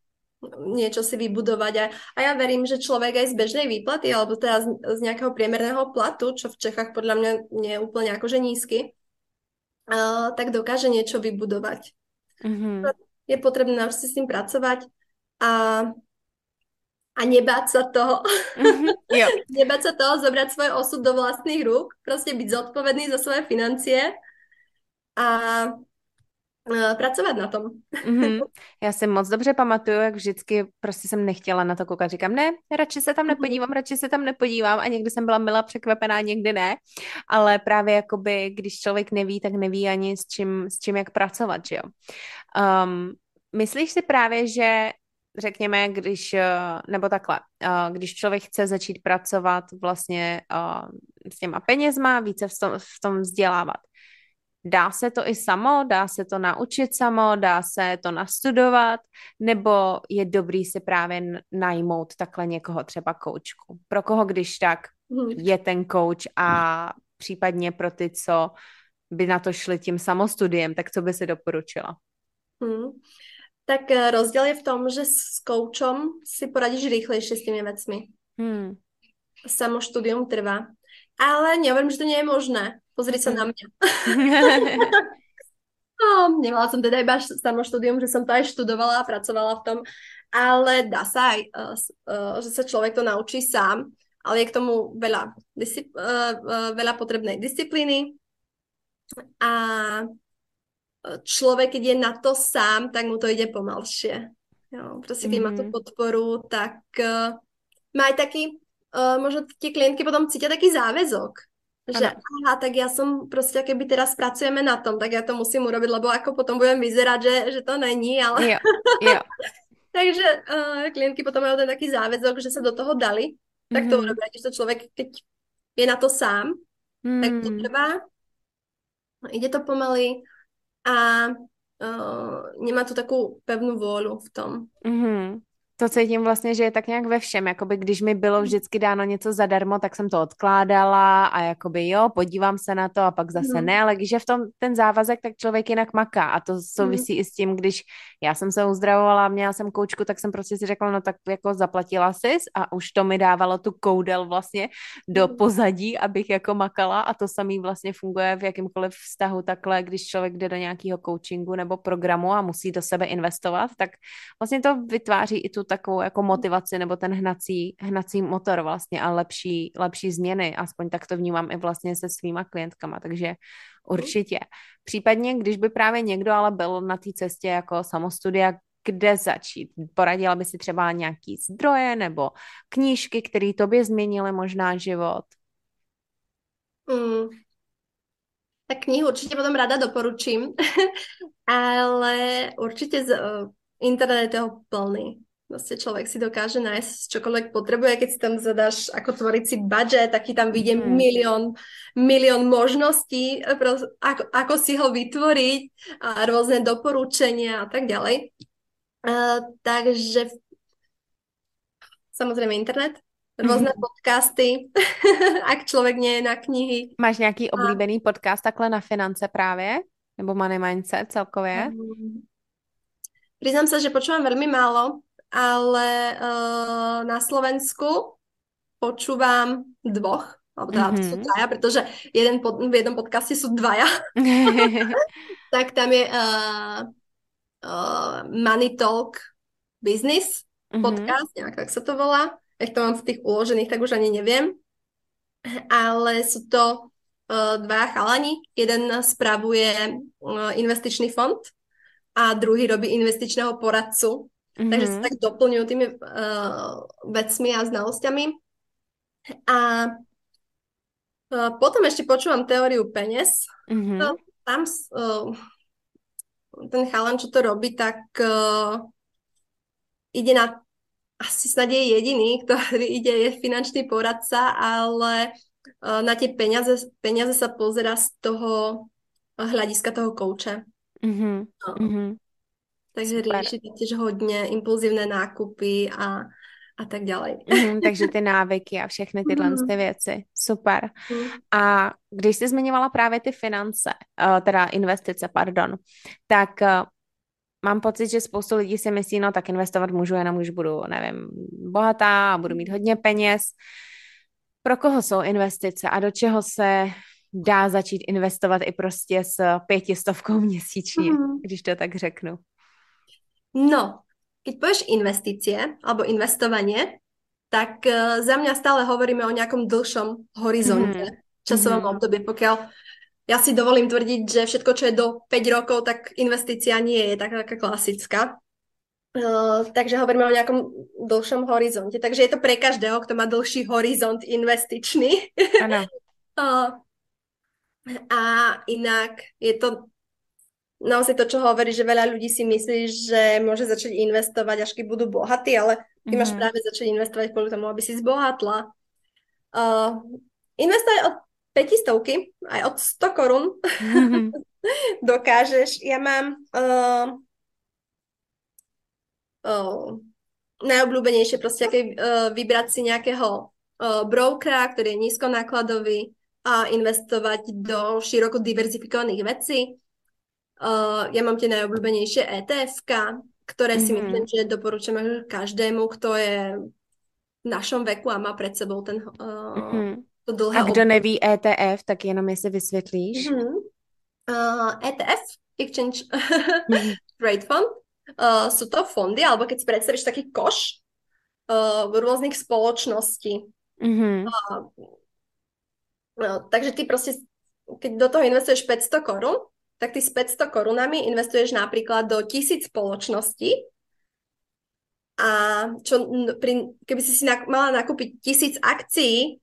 niečo si vybudovať. A, a ja verím, že človek aj z bežnej výplaty alebo teda z, z nejakého priemerného platu, čo v Čechách podľa mňa nie je úplne akože nízky, uh, tak dokáže niečo vybudovať. Mm-hmm. Je potrebné naozaj s tým pracovať a, a nebáť sa toho. Mm-hmm. Jo. Nebáť sa toho, zobrať svoj osud do vlastných rúk, proste byť zodpovedný za svoje financie a pracovat na tom. Mm-hmm. Já si moc dobře pamatuju, jak vždycky prostě jsem nechtěla na to koukat. Říkám, ne, radši se tam nepodívám, radši se tam nepodívám a někdy jsem byla milá překvapená, někdy ne, ale právě jakoby, když člověk neví, tak neví ani s čím, s čím jak pracovat, že jo. Um, myslíš si právě, že řekněme, když, nebo takhle, když člověk chce začít pracovat vlastně s těma penězma, více v tom, v tom vzdělávat, dá se to i samo, dá se to naučit samo, dá se to nastudovat, nebo je dobrý si právě najmout takhle někoho, třeba koučku? Pro koho, když tak, je ten kouč a případně pro ty, co by na to šli tím samostudiem, tak co by si doporučila? Hmm. Tak rozdíl je v tom, že s koučem si poradíš rychlejšie s těmi věcmi. Hmm. Samostudium trvá. Ale nevím, že to nie je možné. Pozri sa na mňa. No, nemala som teda iba samoštúdium, že som to aj študovala a pracovala v tom, ale dá sa aj, že sa človek to naučí sám, ale je k tomu veľa, disip, veľa potrebnej disciplíny a človek, keď je na to sám, tak mu to ide pomalšie. Jo, proste, keď mm-hmm. má tú podporu, tak má aj taký, možno tie klientky potom cítia taký záväzok. Že ano. Aha, tak já jsem prostě, keby teda spracujeme na tom, tak já to musím urobit, lebo jako potom budeme vyzerať, že, že to není, ale... Jo, jo. Takže uh, klientky potom mají ten taký záväzok, že se do toho dali, tak mm-hmm. to urobí, když to člověk, keď je na to sám, mm. tak to trvá, jde to pomaly a uh, nemá tu takovou pevnou vůli v tom. Mm-hmm. To cítím vlastně, že je tak nějak ve všem, jakoby když mi bylo vždycky dáno něco zadarmo, tak jsem to odkládala a jakoby jo, podívám se na to a pak zase mm. ne, ale když je v tom ten závazek, tak člověk jinak maká a to souvisí mm. i s tím, když já jsem se uzdravovala, měla jsem koučku, tak jsem prostě si řekla, no tak jako zaplatila sis a už to mi dávalo tu koudel vlastně do pozadí, abych jako makala a to samý vlastně funguje v jakýmkoliv vztahu takhle, když člověk jde do nějakého coachingu nebo programu a musí do sebe investovat, tak vlastně to vytváří i tu takovou jako motivaci nebo ten hnací, hnací motor vlastně a lepší, lepší změny, aspoň tak to vnímám i vlastně se svýma klientkama, takže určitě. Případně, když by právě někdo ale byl na té cestě jako samostudia, kde začít? Poradila by si třeba nějaký zdroje nebo knížky, které tobě změnily možná život? Mm. Tak knihu určitě potom ráda doporučím, ale určitě z, uh, internet je ho plný. Vlastně člověk si dokáže nájsť čokoľvek potrebuje, keď si tam zadáš, ako tvoriť si budget, taký tam vyjde mm. milión, milión možností, ako, ako si ho vytvoriť a rôzne doporučenia a tak ďalej. Uh, takže samozrejme internet, rôzne mm. podcasty, ak človek nie je na knihy. Máš nejaký oblíbený a... podcast takhle na finance právě? Nebo money mindset celkově? Mm. Priznám sa, že počúvam veľmi málo, ale uh, na Slovensku počúvam dvoch, alebo teda mm-hmm. to sú dvaja, pretože jeden pod, v jednom podcaste sú dvaja. Tak tam je uh, uh, Money Talk Business mm-hmm. podcast, nejak tak sa to volá. Jak to mám v tých uložených, tak už ani neviem. Ale sú to uh, dva chalani. Jeden spravuje uh, investičný fond a druhý robí investičného poradcu. Mm-hmm. Takže sa tak doplňujú tými uh, vecmi a znalosťami. A uh, potom ešte počúvam teóriu peniaz. Mm-hmm. No, tam uh, ten chalan, čo to robí, tak uh, ide na... Asi snad je jediný, ktorý ide, je finančný poradca, ale uh, na tie peniaze, peniaze sa pozerá z toho uh, hľadiska toho kouče. Mm-hmm. No. Mm-hmm. Takže rieši tiež hodně impulzivné nákupy a, a tak ďalej. Mm, takže ty návyky a všechny tyhle mm. ty věci. Super. Mm. A když jsi zmiňovala právě ty finance, teda investice, pardon, tak mám pocit, že spoustu lidí si myslí, no tak investovat můžu, jenom už budu, nevím, bohatá a budu mít hodně peněz. Pro koho jsou investice a do čeho se dá začít investovat i prostě s pětistovkou měsíčně, mm. když to tak řeknu? No, keď povieš investície alebo investovanie, tak uh, za mňa stále hovoríme o nejakom dlhšom horizonte, mm. časovom mm. období. Pokiaľ ja si dovolím tvrdiť, že všetko, čo je do päť rokov, tak investícia nie je taká, taká klasická. Uh, takže hovoríme o nejakom dlhšom horizonte. Takže je to pre každého, kto má dlhší horizont investičný. Ano. uh, a inak je to... Naozaj to, čo hovorí, že veľa ľudí si myslí, že môže začať investovať, až keď budú bohatí, ale ty mm. máš práve začať investovať kvôli tomu, aby si zbohatla. Uh, investovať od päťistovky, aj od sto korún mm-hmm. dokážeš. Ja mám uh, uh, najobľúbenejšie proste aké, uh, vybrať si nejakého uh, brokera, ktorý je nízkonákladový a investovať do široko diverzifikovaných vecí. Uh, ja mám tie najobľúbenejšie é té efka, ktoré si mm-hmm. myslím, že doporučujem každému, kto je v našom veku a má pred sebou ten uh, mm-hmm. to dlhé... A kdo ob... neví é té ef, tak jenom jestli vysvetlíš. Mm-hmm. Uh, é té ef, Exchange mm-hmm. Trade Fund, uh, sú to fondy, alebo keď si predstavíš taký koš uh, rôznych spoločností. Mm-hmm. Uh, no, takže ty proste, keď do toho investuješ päťsto korún, tak ty s päťsto korunami investuješ napríklad do tisíc spoločností a čo, pri, keby si si nak, mala nakúpiť tisíc akcií,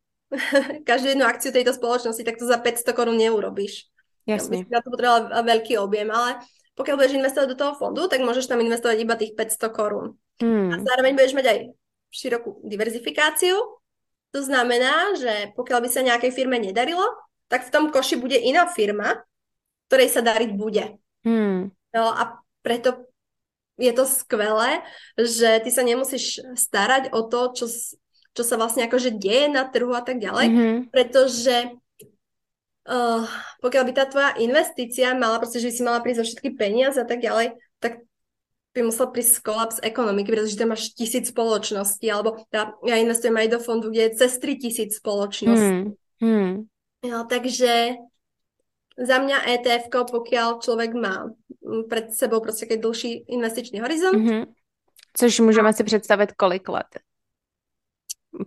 každú jednu akciu tejto spoločnosti, tak to za päťsto korún neurobíš. Jasne. Ja, to potrebovala veľký objem, ale pokiaľ budeš investovať do toho fondu, tak môžeš tam investovať iba tých päťsto korún. Hmm. A zároveň budeš mať aj širokú diverzifikáciu. To znamená, že pokiaľ by sa nejakej firme nedarilo, tak v tom koši bude iná firma, ktorej sa dariť bude. Hmm. No a preto je to skvelé, že ty sa nemusíš starať o to, čo, čo sa vlastne akože deje na trhu a tak ďalej, mm-hmm. pretože uh, pokiaľ by tá tvoja investícia mala, proste, že by si mala prísť o všetky peniaze a tak ďalej, tak by musel prísť kolaps ekonomiky, pretože tam máš tisíc spoločností, alebo tá, ja investujem aj do fondu, kde je cez tri tisíc spoločností. Mm-hmm. No, takže za mňa é té efko, pokiaľ člověk má před sebou prostě nějaký dlhší investiční horizont. Mm-hmm. Což můžeme si představit kolik let.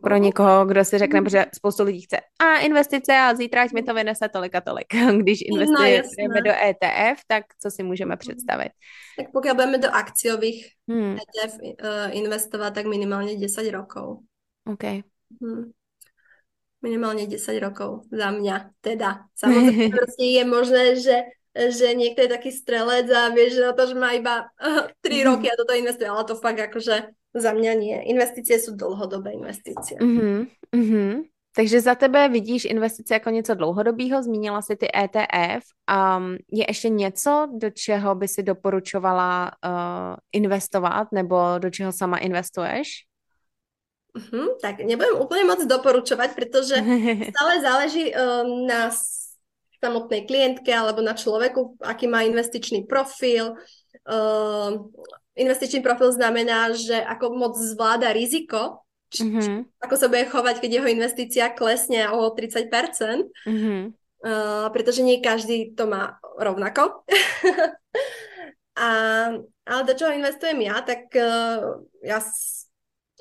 Pro někoho, kdo si řekne, protože spoustu lidí chce a investice a zítra mi to vynese tolik a tolik. Když investujeme no, do é té ef, tak co si můžeme představit? Tak pokud budeme do akciových hmm. é té ef investovat, tak minimálně desať rokov. OK. Hmm. Minimálně desať rokov za mě. Teda. Samozřejmě prostě je možné, že že niekto je taký strelec a vieš, že na to, že má iba tri roky a toto investuje, ale to fakt akože za mňa nie. Investície sú dlhodobé investície. Mm-hmm, mm-hmm. Takže za tebe vidíš investice jako něco dlouhodobého, zmínila si ty é té ef. Um, je ještě něco, do čeho by si doporučovala uh, investovat nebo do čeho sama investuješ? Mm-hmm, tak nebudem úplně moc doporučovat, protože stále záleží um, na samotnej klientke alebo na človeku, aký má investičný profil. Uh, investičný profil znamená, že ako moc zvláda riziko, či, mm-hmm. či, ako sa bude chovať, keď jeho investícia klesne o tridsať percent, mm-hmm. uh, pretože nie každý to má rovnako. A, ale do čoho investujem ja, tak uh, ja s,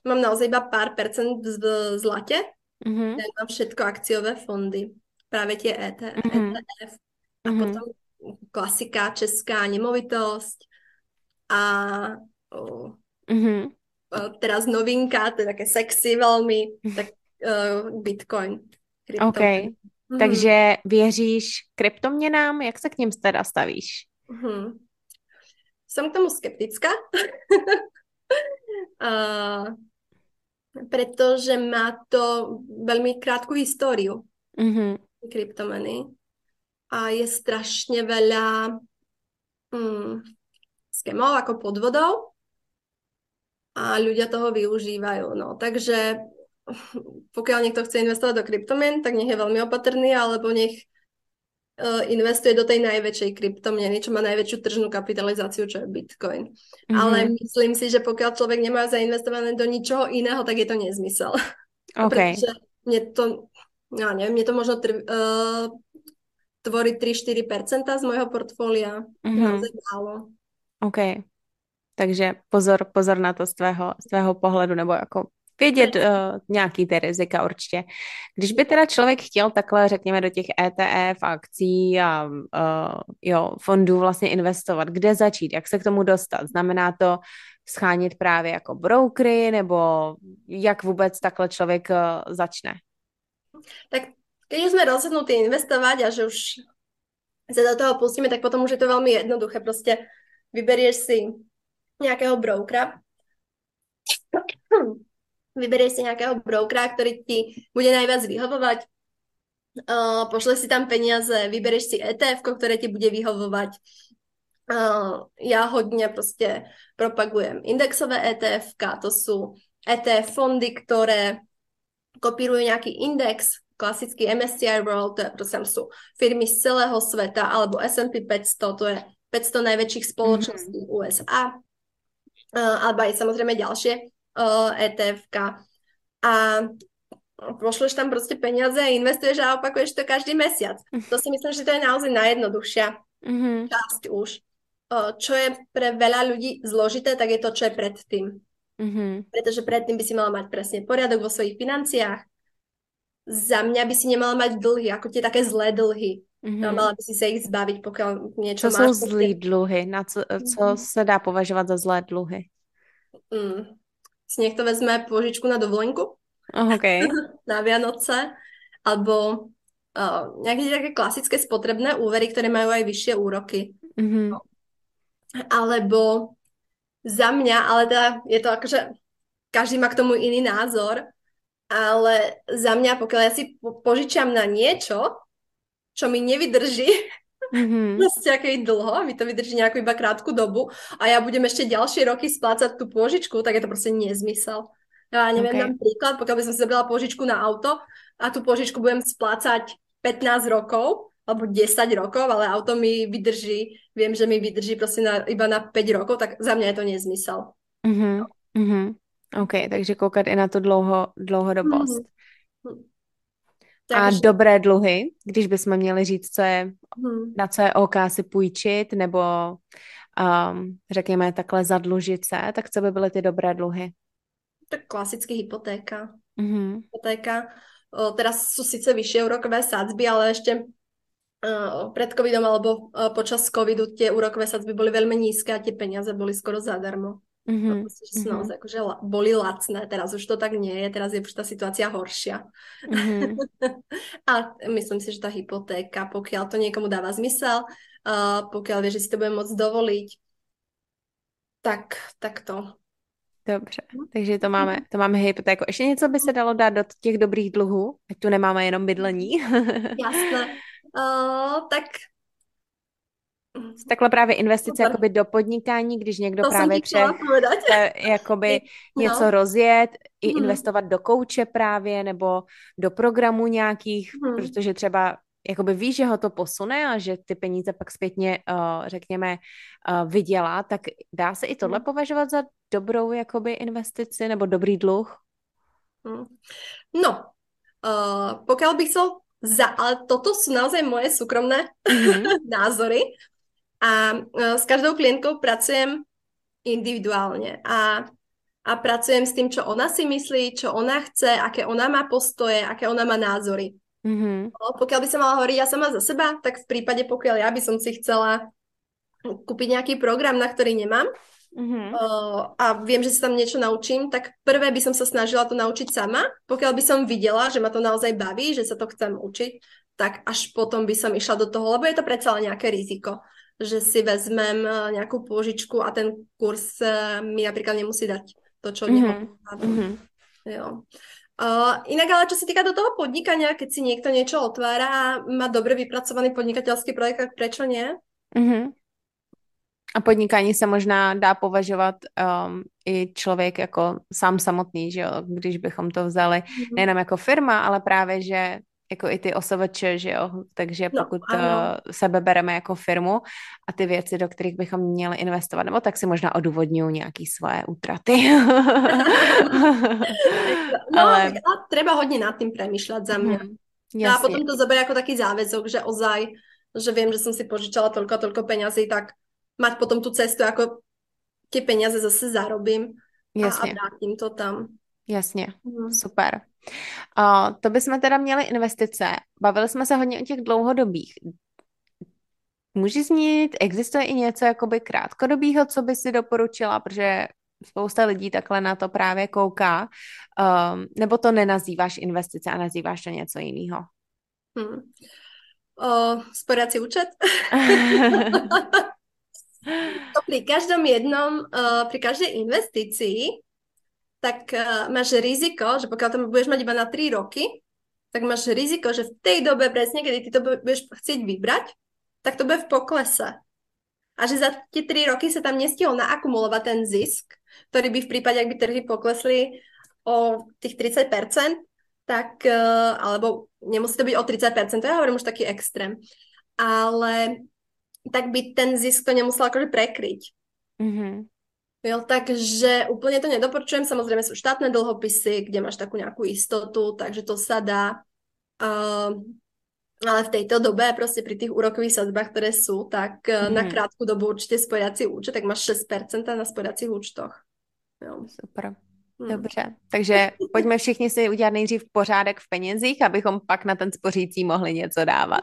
mám naozaj iba pár percent v, v zlate, mm-hmm. tak mám všetko akciové fondy. Právě tě é té ef mm-hmm. a potom klasika česká nemovitosť a oh, mm-hmm. teraz novinka, to je také sexy velmi, tak uh, Bitcoin. Kryptoměn. OK, mm-hmm. takže věříš kryptoměnám, jak se k nim teda stavíš? Mm-hmm. Jsem k tomu skeptická, uh, protože má to velmi krátkou historii. Mm-hmm. kryptomeny a je strašne veľa mm, skémov ako podvodov a ľudia toho využívajú. No. Takže pokiaľ niekto chce investovať do kryptomien, tak nech je veľmi opatrný alebo nech uh, investuje do tej najväčšej kryptomeny, čo má najväčšiu tržnú kapitalizáciu, čo je Bitcoin. Mm-hmm. Ale myslím si, že pokiaľ človek nemá zainvestované do ničoho iného, tak je to nezmysel. Okay. Pretože mne to... Ja neviem, mne to možno tr- uh, tvorí tri až štyri percentá z môjho portfólia. Mm-hmm. Málo. OK. Takže pozor, pozor na to z tvého, z tvého pohledu, nebo jako vědět uh, nějaký ty rizika určitě. Když by teda člověk chtěl takhle, řekněme, do těch é té ef, akcí a uh, jo, fondů vlastně investovat, kde začít, jak se k tomu dostat? Znamená to schánit právě jako brokery, nebo jak vůbec takhle člověk uh, začne? Tak keď už sme rozhodnutí investovať a že už sa do toho pustíme, tak potom už je to veľmi jednoduché. Proste vyberieš si nejakého brokera, vyberieš si nejakého brokera, ktorý ti bude najviac vyhovovať, uh, pošle si tam peniaze, vyberieš si é té efko, ktoré ti bude vyhovovať. Uh, ja hodne proste propagujem indexové é té efka, to sú é té ef fondy, ktoré kopírujú nejaký index, klasický em es cé í World, to je, prosím, sú firmy z celého sveta, alebo es end pí päťsto, to je päťsto najväčších spoločností mm-hmm. ú es á, uh, alebo aj samozrejme ďalšie uh, é té efka. A pošleš tam proste peniaze a investuješ a opakuješ to každý mesiac. To si myslím, že to je naozaj najjednoduchšia mm-hmm. časť už. Uh, čo je pre veľa ľudí zložité, tak je to, čo je predtým. Mm-hmm. Pretože predtým by si mala mať presne poriadok vo svojich financiách. Za mňa by si nemala mať dlhy, ako tie také zlé dlhy. Mm-hmm. No, mala by si sa ich zbaviť, pokiaľ niečo máš. To sú zlé dlhy, na co, mm-hmm. co sa dá považovať za zlé dlhy? Mm. Si niekto vezme požičku na dovolenku. Oh, okay. Na Vianoce. alebo uh, nejaké také klasické spotrebné úvery, ktoré majú aj vyššie úroky. Mm-hmm. Alebo za mňa, ale teda je to akože, každý má k tomu iný názor, ale za mňa, pokiaľ ja si požičam na niečo, čo mi nevydrží, mm-hmm. vlastne aké dlho, mi to vydrží nejakú iba krátku dobu a ja budem ešte ďalšie roky splácať tú pôžičku, tak je to proste nezmysel. Ja neviem, okay. Dám príklad, pokiaľ by som si zabrala pôžičku na auto a tú pôžičku budem splácať pätnásť rokov alebo desať rokov, ale auto mi vydrží, viem, že mi vydrží proste na, iba na päť rokov, tak za mňa je to nezmysel. Mm-hmm. Mm-hmm. OK, takže koukat i na to dlouho, dlouhodobost. Mm-hmm. Takže... A dobré dluhy, když bychom měli říct, co je, mm-hmm. na co je OK si půjčit nebo um, řekněme takhle zadlužit se, tak co by byly ty dobré dluhy? Tak klasicky hypotéka. Mm-hmm. Hypotéka. O, teraz sú síce vyššie úrokové sadzby, ale ešte o, pred covidom alebo o, počas covidu tie úrokové sadzby boli veľmi nízke a tie peniaze boli skoro zadarmo. Mm-hmm. Proste, že mm-hmm. naozaj, akože, boli lacné. Teraz už to tak nie je, teraz je už tá situácia horšia. Mm-hmm. A myslím si, že tá hypotéka, pokiaľ to niekomu dáva zmysel, uh, pokiaľ vie, že si to bude môcť dovoliť, tak, tak to... Dobře, takže to máme, to máme hypotéku. Ještě něco by se dalo dát do těch dobrých dluhů, ať tu nemáme jenom bydlení. Jasné. Uh, tak... Takhle právě investice jakoby do podnikání, když někdo to právě chce jakoby no. něco rozjet, i hmm. investovat do kouče právě, nebo do programů nějakých, hmm. protože třeba jakoby ví, že ho to posune a že ty peníze pak zpětně, uh, řekněme, uh, vydělá, tak dá se i tohle považovat za dobrou jakoby investici nebo dobrý dluh? No, uh, pokiaľ by som za... Ale toto sú naozaj moje súkromné mm-hmm. názory a uh, s každou klientkou pracujem individuálne a, a pracujem s tým, čo ona si myslí, čo ona chce, aké ona má postoje, aké ona má názory. Mm-hmm. Pokiaľ by som mala hovoriť ja sama za seba, tak v prípade, pokiaľ ja by som si chcela kúpiť nejaký program, na ktorý nemám mm-hmm. a viem, že sa tam niečo naučím, tak prvé by som sa snažila to naučiť sama. Pokiaľ by som videla, že ma to naozaj baví, že sa to chcem učiť, tak až potom by som išla do toho, lebo je to predsa len nejaké riziko, že si vezmem nejakú pôžičku a ten kurz mi napríklad nemusí dať to, čo neho dávam. Mm-hmm. Jo. Uh, inak ale čo sa týka do toho podnikania, keď si niekto niečo otvára a má dobre vypracovaný podnikateľský projekt, tak prečo nie? Uh-huh. A podnikání se možná dá považovat um, i člověk jako sám samotný, že jo? Když bychom to vzali uh-huh. nejenom jako firma, ale právě, že jako i ty osobače, že jo, takže pokud no, sebe bereme jako firmu a ty věci, do kterých bychom měli investovat, nebo tak si možná odůvodňují nějaký svoje útraty. No, ale treba hodně nad tím přemýšlet za mě. Hmm, a potom to zabere jako taký záväzok, že ozaj, že vím, že jsem si požičala toľko a toľko peňazí, tak mať potom tu cestu, jako ty peníze zase zarobím a, a vrátím to tam. Jasně, hmm. super. Uh, to bychom teda měli investice. Bavili jsme se hodně o těch dlouhodobých. Může znít, existuje i něco jakoby krátkodobýho, co by si doporučila, protože spousta lidí takhle na to právě kouká, um, nebo to nenazýváš investice a nazýváš to něco jiného? Hmm. Uh, Sporací účet? To pri každom jednom, uh, pri každej investícii tak uh, máš riziko, že pokiaľ tam budeš mať iba na tri roky, tak máš riziko, že v tej dobe presne, kedy ty to budeš chcieť vybrať, tak to bude v poklese. A že za tie tri roky sa tam nestihol naakumulovať ten zisk, ktorý by v prípade, ak by trhy poklesli o tých tridsať percent, tak, uh, alebo nemusí to byť o tridsať percent, to ja hovorím už taký extrém, ale tak by ten zisk to nemusel akože prekryť. Mhm. Jo, takže úplne to nedoporčujem. Samozrejme sú štátne dlhopisy, kde máš takú nejakú istotu, takže to sa dá. Uh, ale v tejto dobe, proste pri tých úrokových sadzbách, ktoré sú, tak mm. na krátku dobu určite spojací účet, tak máš šesť percent na spojacích účtoch. Jo. Super. Hmm. Dobře, takže pojďme všichni si udělat nejdřív pořádek v penězích, abychom pak na ten spořící mohli něco dávat.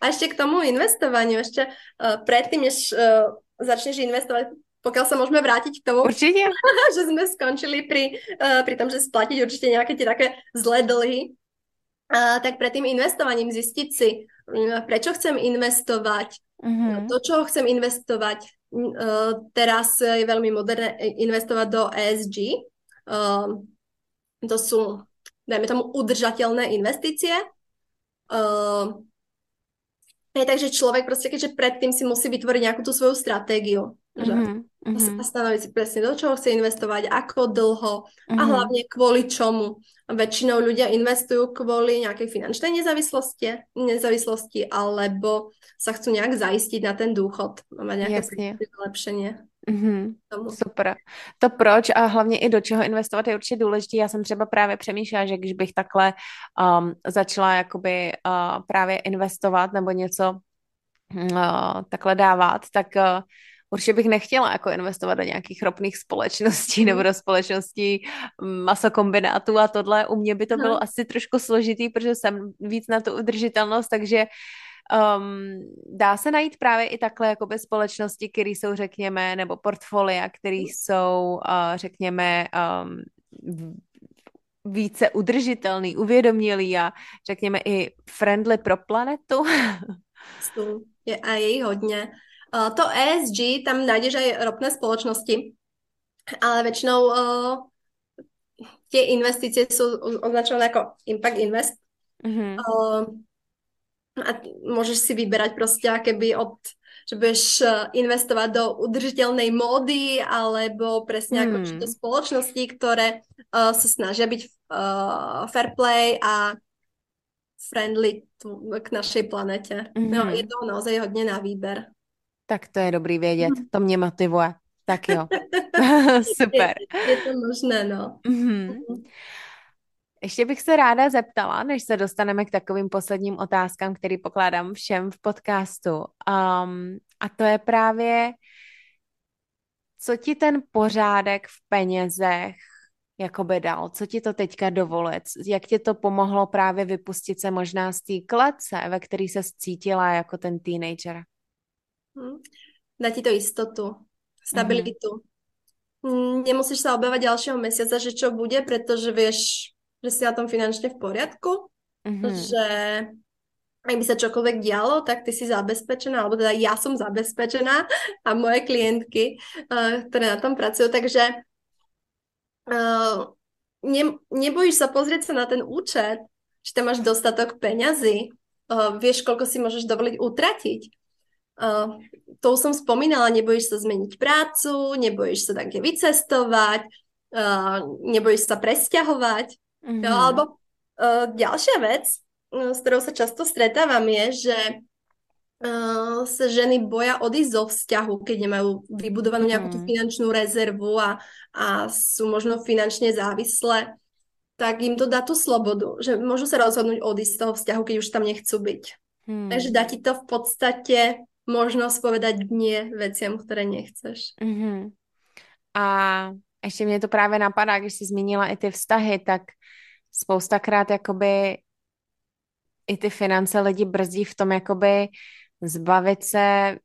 A ještě k tomu investování, ještě uh, předtím, než uh, začneš investovať, pokiaľ sa môžeme vrátiť k tomu, určite, že sme skončili pri, uh, pri tom, že splatiť určite nejaké tie také zlé dlhy, tak pred tým investovaním zistiť si, prečo chcem investovať, mm-hmm. to, čo chcem investovať. Teraz je veľmi moderné investovať do E S G. To sú, dajme tomu, udržateľné investície. Takže človek proste, keďže predtým si musí vytvoriť nejakú tú svoju stratégiu. Mm-hmm. A stanoviť si presne, do čoho chce investovať, ako dlho mm-hmm. a hlavne kvôli čomu. Väčšinou ľudia investujú kvôli nejakej finančnej nezávislosti, nezávislosti alebo sa chcú nejak zaistiť na ten dôchod. Má nejaké vylepšenie. Mm-hmm. Super. To proč a hlavně i do čeho investovat je určitě důležitý. Já jsem třeba právě přemýšlela, že když bych takhle um, začala jakoby uh, právě investovat nebo něco uh, takhle dávat, tak uh, určitě bych nechtěla jako investovat do nějakých ropných společností nebo do společností masokombinátů a tohle. U mě by to no. bylo asi trošku složitý, protože jsem víc na tu udržitelnost, takže Um, dá se najít právě i takhle jakoby společnosti, které jsou, řekněme, nebo portfolia, které jsou, uh, řekněme, um, více udržitelný, uvědomělý a řekněme i friendly pro planetu. Je, a je jí hodně. Uh, to E S G, tam nájdeš aj ropné společnosti, ale většinou uh, ty investice jsou označované jako impact invest. Mm-hmm. Uh, A môžeš si vyberať proste akéby od, že budeš investovať do udržiteľnej módy alebo presne hmm. ako určite spoločnosti, ktoré uh, sa snažia byť uh, fair play a friendly t- k našej planete. Hmm. No, je toho naozaj hodne na výber. Tak to je dobrý vědět, to mě motivuje. Tak jo, super. Je, je to možné, no. Hmm. Ještě bych se ráda zeptala, než se dostaneme k takovým posledním otázkám, který pokládám všem v podcastu. Um, a to je právě, co ti ten pořádek v penězech jakoby dal? Co ti to teďka dovoluje? Jak tě to pomohlo právě vypustit se možná z té klece, ve který se cítila jako ten teenager? Hmm. Dá ti to jistotu, stabilitu. Mm-hmm. Nemusíš se obávat dalšího měsíce, že čo bude, protože víš, že si na tom finančne v poriadku, mm-hmm. že ak by sa čokoľvek dialo, tak ty si zabezpečená, alebo teda ja som zabezpečená a moje klientky, uh, ktoré na tom pracujú, takže uh, ne, nebojíš sa pozrieť sa na ten účet, či tam máš dostatok peňazí, uh, vieš, koľko si môžeš dovoliť utratiť. Uh, to som spomínala, nebojíš sa zmeniť prácu, nebojíš sa také vycestovať, uh, nebojíš sa presťahovať. Mm-hmm. Jo, alebo uh, ďalšia vec, uh, s ktorou sa často stretávam, je, že uh, sa ženy boja odísť zo vzťahu, keď nemajú vybudovanú nejakú tú finančnú rezervu a, a sú možno finančne závislé, tak im to dá tú slobodu, že môžu sa rozhodnúť odísť z toho vzťahu, keď už tam nechcú byť. Mm. Takže dá ti to v podstate možnosť povedať nie veciam, ktoré nechceš. Mm-hmm. A ještě mě to právě napadá, když jsi zmínila i ty vztahy, tak spoustakrát jakoby i ty finance lidi brzdí v tom jakoby zbavit se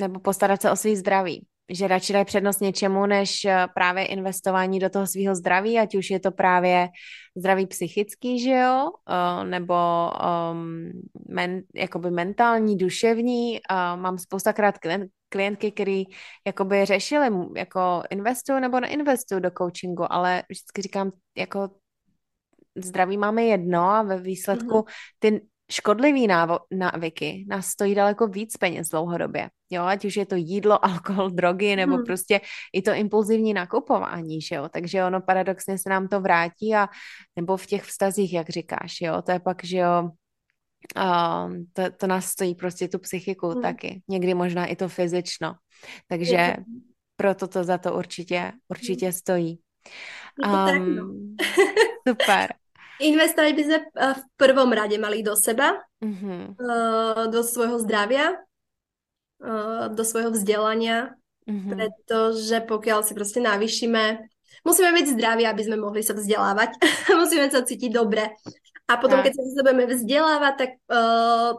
nebo postarat se o svý zdraví. Že radši dají přednost něčemu, než právě investování do toho svého zdraví, ať už je to právě zdraví psychický, že jo, nebo um, men, jakoby mentální, duševní. Uh, mám spoustakrát klient, klientky, který jakoby řešili, jako investuju nebo neinvestuju do coachingu, ale vždycky říkám, jako zdraví máme jedno a ve výsledku ty škodlivý návyky nás stojí daleko víc peněz dlouhodobě. Jo, ať už je to jídlo, alkohol, drogy, nebo hmm. prostě i to impulzivní nakupování, že jo. Takže ono paradoxně se nám to vrátí a nebo v těch vztazích, jak říkáš, jo, to je pak, že jo, uh, to, to nás stojí prostě tu psychiku hmm. taky. Někdy možná i to fyzično. Takže hmm. proto to za to určitě, určitě stojí. Um, super. Investovať by sme v prvom rade mali do seba, mm-hmm. do svojho zdravia, do svojho vzdelania, mm-hmm. pretože pokiaľ si proste navýšime, musíme byť zdraví, aby sme mohli sa vzdelávať, musíme sa cítiť dobre. A potom, tak. Keď sa budeme vzdelávať, tak uh,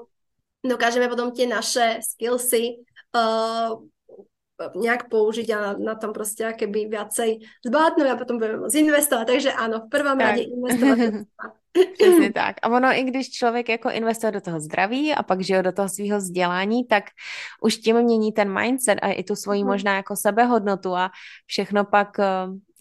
dokážeme potom tie naše skillsy uh, nejak použiť a na tom proste akéby viacej zbohatnúť a potom budeme môcť investovať. Takže áno, v prvom tak. rade investovať. Přesně tak. A ono, i když člověk jako investuje do toho zdraví a pak žije do toho svého vzdělání, tak už tím mění ten mindset a i tu svoji možná jako sebehodnotu a všechno pak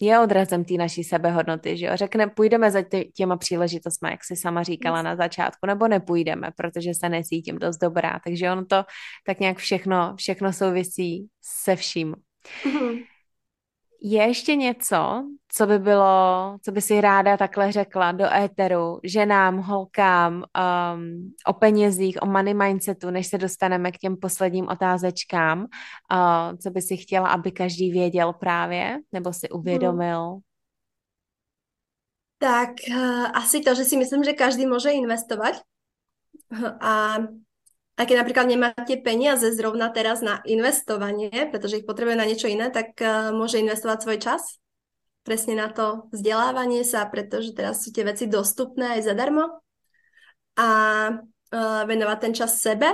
je odrazem té naší sebehodnoty, že jo? Řekne, půjdeme za těma příležitostmi, jak jsi sama říkala na začátku, nebo nepůjdeme, protože se necítím dost dobrá. Takže ono to tak nějak všechno, všechno souvisí se vším. Mm-hmm. Je ještě něco, co by bylo, co by si ráda takhle řekla do éteru ženám, holkám, um, o penězích, o money mindsetu, než se dostaneme k těm posledním otázečkám, uh, co by si chtěla, aby každý věděl právě, nebo si uvědomil? Hmm. Tak uh, asi to, že si myslím, že každý může investovat a a keď napríklad nemáte peniaze zrovna teraz na investovanie, pretože ich potrebuje na niečo iné, tak uh, môže investovať svoj čas presne na to vzdelávanie sa, pretože teraz sú tie veci dostupné aj zadarmo. A uh, venovať ten čas sebe,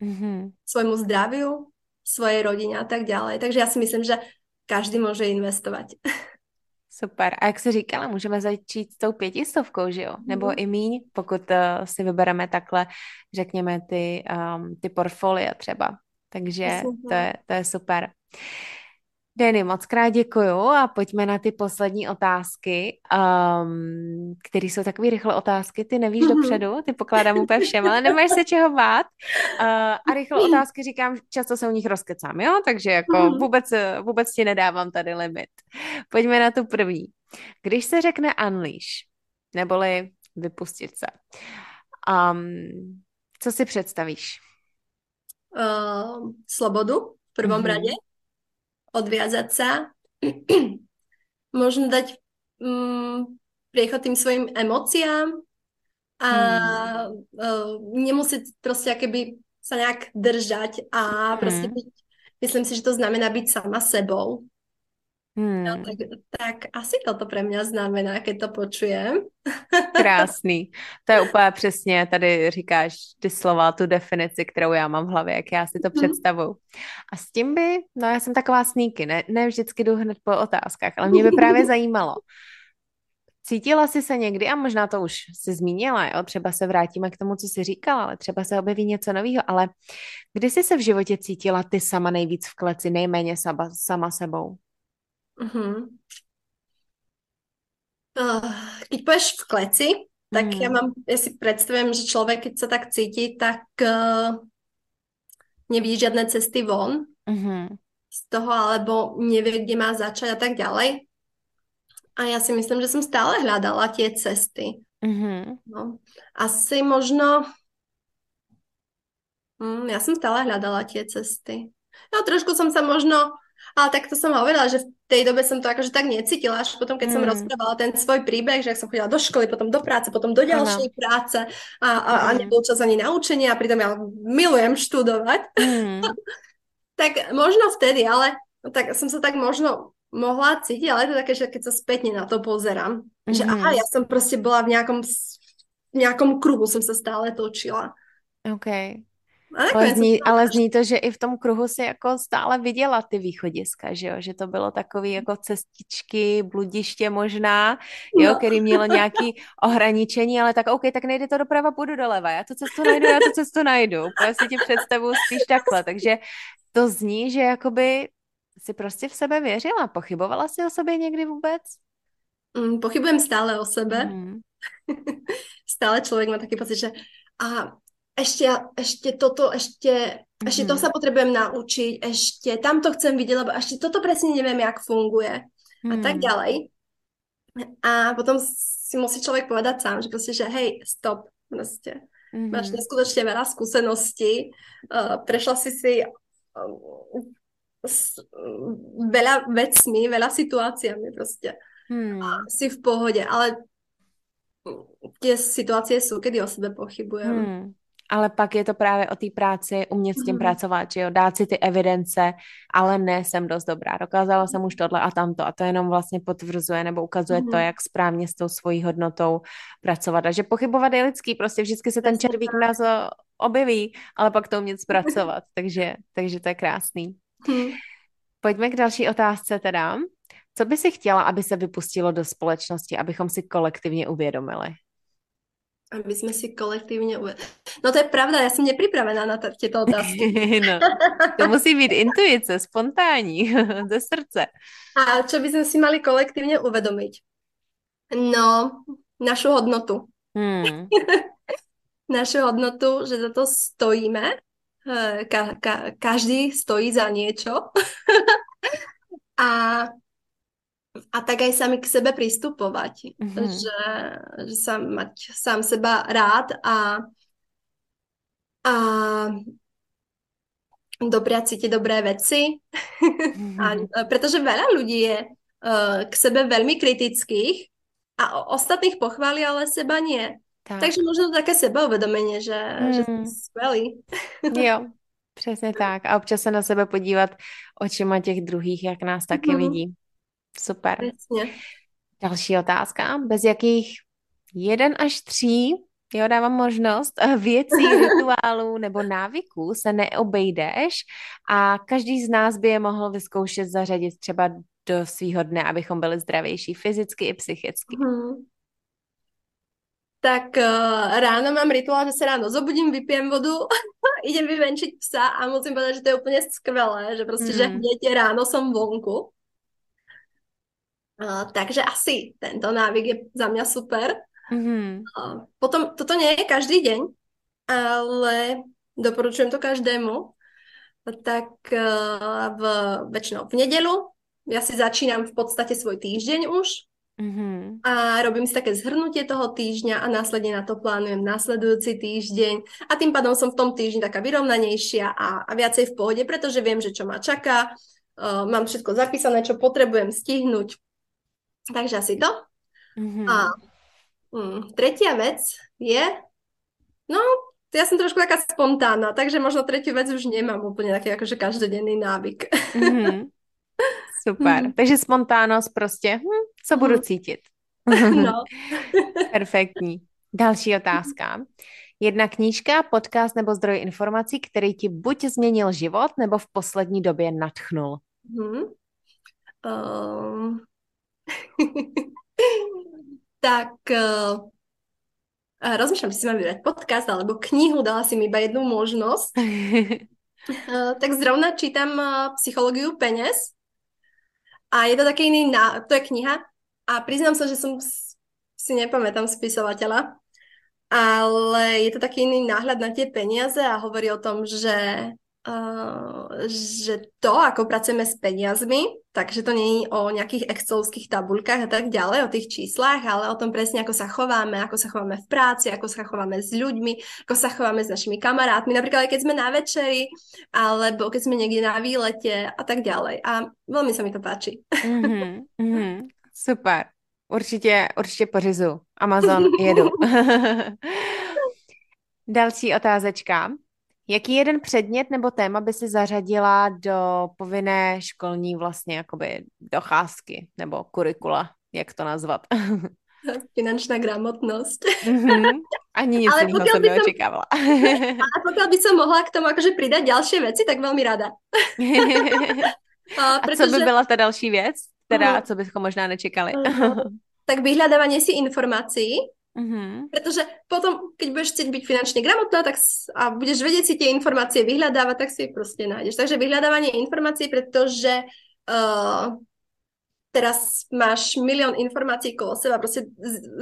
mm-hmm. svojmu zdraviu, svojej rodine a tak ďalej. Takže ja si myslím, že každý môže investovať. Super. A jak jsi říkala, můžeme začít s tou pětistovkou, že jo? Nebo mm. i míň, pokud uh, si vybereme takhle, řekněme, ty, um, ty portfolia třeba. Takže to je, to je super. Denny, moc krát děkuju a pojďme na ty poslední otázky, um, které jsou takové rychlé otázky, ty nevíš dopředu, ty pokládám úplně všem, ale nemáš se čeho bát. Uh, a rychlé otázky říkám, často se u nich rozkecám, jo? Takže jako vůbec, vůbec ti nedávám tady limit. Pojďme na tu první. Když se řekne unleash, neboli vypustit se, um, co si představíš? Uh, slobodu v prvom mm-hmm. rade. Odviazať sa, možno dať mm, priechod tým svojim emóciám a mm. uh, nemusieť proste akéby sa nejak držať a proste mm. byť, myslím si, že to znamená byť sama sebou. Hmm. No, tak, tak asi toto pre mňa znamená, keď to počujem. Krásný. To je úplně přesně, tady říkáš ty slova, tu definici, kterou já mám v hlavě, jak já si to hmm. představuju. A s tím by, no já jsem taková sníky, ne, ne vždycky jdu hned po otázkách, ale mě by právě zajímalo. Cítila jsi se někdy, a možná to už jsi zmínila, jo? Třeba se vrátíme k tomu, co jsi říkala, ale třeba se objeví něco nového, ale kdy jsi se v životě cítila ty sama nejvíc v kleci, nejméně sama, sama sebou? Uh-huh. Uh, keď povieš v kleci, tak uh-huh. ja, mám, ja si predstavujem, že človek, keď sa tak cíti, tak uh, nevidí žiadne cesty von uh-huh. z toho, alebo nevie, kde má začať a tak ďalej. A ja si myslím, že som stále hľadala tie cesty. Uh-huh. No, asi možno um, ja som stále hľadala tie cesty. No trošku som sa možno ale tak to som hovorila, že v tej dobe som to akože tak necítila, až potom, keď mm. som rozprávala ten svoj príbeh, že ak som chodila do školy, potom do práce, potom do ďalšej ano. práce a, a, mm. a nebol čas ani na učenie a pritom ja milujem študovať. Mm. Tak možno vtedy, ale tak som sa tak možno mohla cítiť, ale je to také, že keď sa spätne na to pozerám, mm. že aha, ja som proste bola v nejakom, v nejakom kruhu, som sa stále točila. OK. Ale zní, ale zní to, že i v tom kruhu si jako stále viděla ty východiska, že jo? Že to bylo takový jako cestičky, bludiště možná, jo, no. Který mělo nějaké ohraničení, ale tak OK, tak nejde to doprava, půjdu doleva, já tu cestu najdu, já tu cestu najdu. Já si ti představuji spíš takhle, takže to zní, že jakoby si prostě v sebe věřila, pochybovala si o sobě někdy vůbec? Mm, pochybujem stále o sebe. Mm. Stále člověk má taky pocit, že a Ešte, ešte toto, ešte, mm-hmm. ešte to sa potrebujem naučiť, ešte tamto chcem vidieť, lebo ešte toto presne neviem, jak funguje mm. a tak ďalej. A potom si musí človek povedať sám, že proste, že hej, stop, proste, mm-hmm. máš neskutočne veľa skúseností, uh, prešla si si uh, s, uh, veľa vecmi, veľa situáciami proste. Mm. A si v pohode, ale tie situácie sú, kedy o sebe pochybujem. Mm. Ale pak je to právě o té práci, umět s tím mm. pracovat, že jo, dát si ty evidence, ale ne, jsem dost dobrá, dokázala jsem už tohle a tamto a to jenom vlastně potvrzuje nebo ukazuje mm. to, jak správně s tou svojí hodnotou pracovat a že pochybovat je lidský, prostě vždycky se ten červík v nás objeví, ale pak to umět zpracovat, takže, takže to je krásný. Mm. Pojďme k další otázce teda. Co by si chtěla, aby se vypustilo do společnosti, abychom si kolektivně uvědomili? Aby jsme si kolektivně uvedli. No to je pravda, já jsem nepripravená na tyto otázky. No, to musí být intuice, spontánní, ze srdce. A čo by sme si mali kolektivně uvedomiť? No, našu hodnotu. Hmm. Našu hodnotu, že za to stojíme. Ka- ka- každý stojí za niečo. A A tak aj sami k sebe pristupovať, mm-hmm. že, že sám, mať sám seba rád a, a dopriať si tie dobré veci. Mm-hmm. A, pretože veľa ľudí je uh, k sebe veľmi kritických a ostatných pochváli, ale seba nie. Tak. Takže možno také sebauvedomenie, že, mm. že som skvelý. Jo, přesně tak. A občas sa na sebe podívať očima těch druhých, jak nás taky mm-hmm. vidí. Super. Jasně. Další otázka. Bez jakých jeden až tří, jo, dávám možnost, věcí, rituálů nebo návyků se neobejdeš a každý z nás by je mohl vyzkoušet zařadit třeba do svýho dne, abychom byli zdravější fyzicky i psychicky. Hmm. Tak uh, ráno mám rituál, že se ráno zobudím, vypijem vodu, idem vyvenčit psa a musím povedať, že to je úplně skvělé, že prostě, hmm. že hněď ráno jsem vonku. Uh, takže asi tento návyk je za mňa super. Mm-hmm. Uh, potom, toto nie je každý deň, ale doporučujem to každému. Tak uh, v, väčšinou v nedeľu ja si začínam v podstate svoj týždeň už mm-hmm. a robím si také zhrnutie toho týždňa a následne na to plánujem následujúci týždeň a tým pádom som v tom týždni taká vyrovnanejšia a, a viacej v pohode, pretože viem, že čo ma čaká, uh, mám všetko zapísané, čo potrebujem stihnúť. Takže asi to. Mm-hmm. A mm, tretia vec je, no, ja som trošku taká spontánna, takže možno tretiu vec už nemám úplne taký akože každodenný návyk. Mm-hmm. Super. Mm-hmm. Takže spontánnosť prostě, hm, co budu mm-hmm. cítit. No. Perfektní. Další otázka. Jedna knížka, podcast nebo zdroj informací, který ti buď změnil život, nebo v poslední době nadchnul. Mm-hmm. Um... Tak uh, rozmýšľam, či si mám vybrať podcast alebo knihu, dala si mi iba jednu možnosť. uh, tak zrovna čítam uh, Psychológiu peňaz a je to také iný, na... to je kniha a priznám sa, že som si nepamätám spisovateľa, ale je to taký iný náhľad na tie peniaze a hovorí o tom, že Uh, že to, ako pracujeme s peniazmi, takže to nie je o nejakých excelovských tabuľkách a tak ďalej, o tých číslach, ale o tom presne, ako sa chováme, ako sa chováme v práci, ako sa chováme s ľuďmi, ako sa chováme s našimi kamarátmi, napríklad aj keď sme na večeri, alebo keď sme niekde na výlete a tak ďalej. A veľmi sa mi to páči. Mm-hmm, mm-hmm. Super. Určite, určite pořizu. Amazon jedu. Další otázečka. Jaký jeden předmět nebo téma by si zařadila do povinné školní vlastně jakoby docházky nebo kurikula, jak to nazvat? Finančná gramotnost. Mm-hmm. Ani nic jiného jsem neočekávala. Ale pokud by som mohla k tomu akože přidat další věci, tak velmi ráda. A protože... co by byla ta další věc, teda uh-huh. co bychom možná nečekali? Uh-huh. Tak vyhľadávanie si informácií. Mm-hmm. Pretože potom, keď budeš chcieť byť finančne gramotná tak a budeš vedieť si tie informácie vyhľadávať, tak si ich proste nájdeš. Takže vyhľadávanie informácií, pretože uh, teraz máš milión informácií okolo seba, proste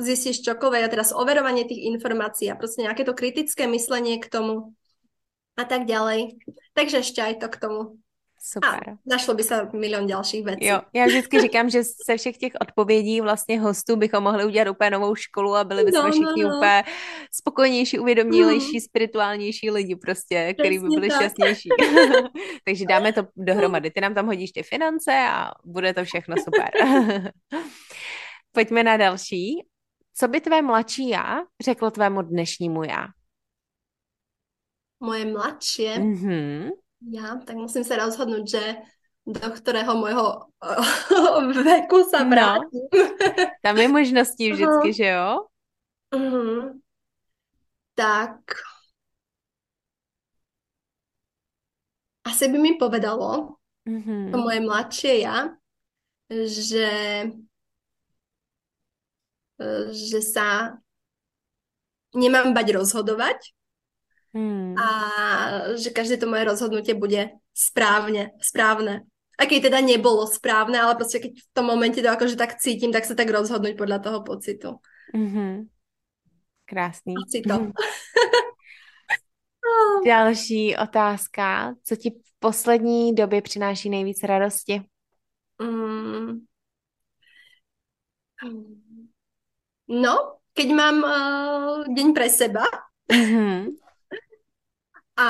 zistíš čokoľvek a teraz overovanie tých informácií a proste nejaké to kritické myslenie k tomu a tak ďalej. Takže ešte aj to k tomu. Super. A našlo by se milion dalších věcí. Jo, já vždycky říkám, že se všech těch odpovědí vlastně hostů bychom mohli udělat úplně novou školu a byli bychom no, všichni no, no. úplně spokojnější, uvědomělejší, mm. spirituálnější lidi prostě, který by byli tak. šťastnější. Takže dáme to dohromady. Ty nám tam hodíš ty finance a bude to všechno super. Pojďme na další. Co by tvé mladší já řeklo tvému dnešnímu já? Moje mladší? Mhm. Ja, tak musím sa rozhodnúť, že do ktorého môjho veku sa vrátim. No. Tam je možností vždycky, uh-huh. že jo? Uh-huh. Tak. Asi by mi povedalo uh-huh. to moje mladšie ja, že, že sa nemám bať rozhodovať hmm. a že každé to moje rozhodnutie bude správne, správne. A keď teda nebolo správne, ale proste keď v tom momente to akože tak cítim, tak sa tak rozhodnúť podľa toho pocitu. Mm-hmm. Krásný. Pocito. Mm. Další otázka. Co ti v poslední době přináší nejvíc radosti? Mm. No, keď mám uh, deň pre seba mm-hmm. a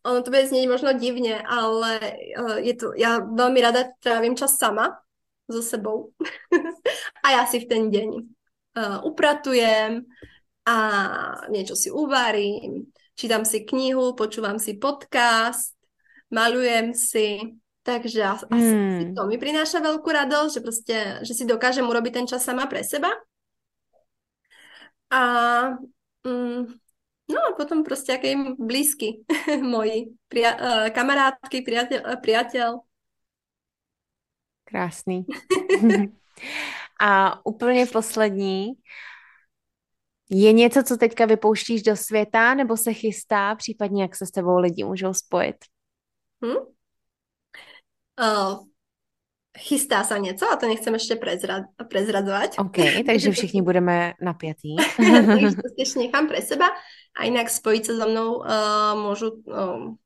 ono to bude znieť možno divne, ale uh, je to, ja veľmi rada trávim čas sama so sebou a ja si v ten deň uh, upratujem a niečo si uvarím, čítam si knihu, počúvam si podcast, malujem si. Takže asi hmm. to mi prináša veľkú radosť, že proste, že si dokážem urobiť ten čas sama pre seba. A mm, no a potom proste akým blízky moji pria- kamarátky, priateľ, priateľ. Krásný. A úplně poslední. Je něco, co teďka vypouštíš do světa, nebo se chystá, případně jak se s tebou lidi můžou spojit? Hm? Uh, chystá sa nieco a to nechcem ešte prezra- prezradzovať. OK, takže všichni budeme napiatí. Takže to ešte nechám pre seba a inak spojiť sa so mnou uh, môžu uh,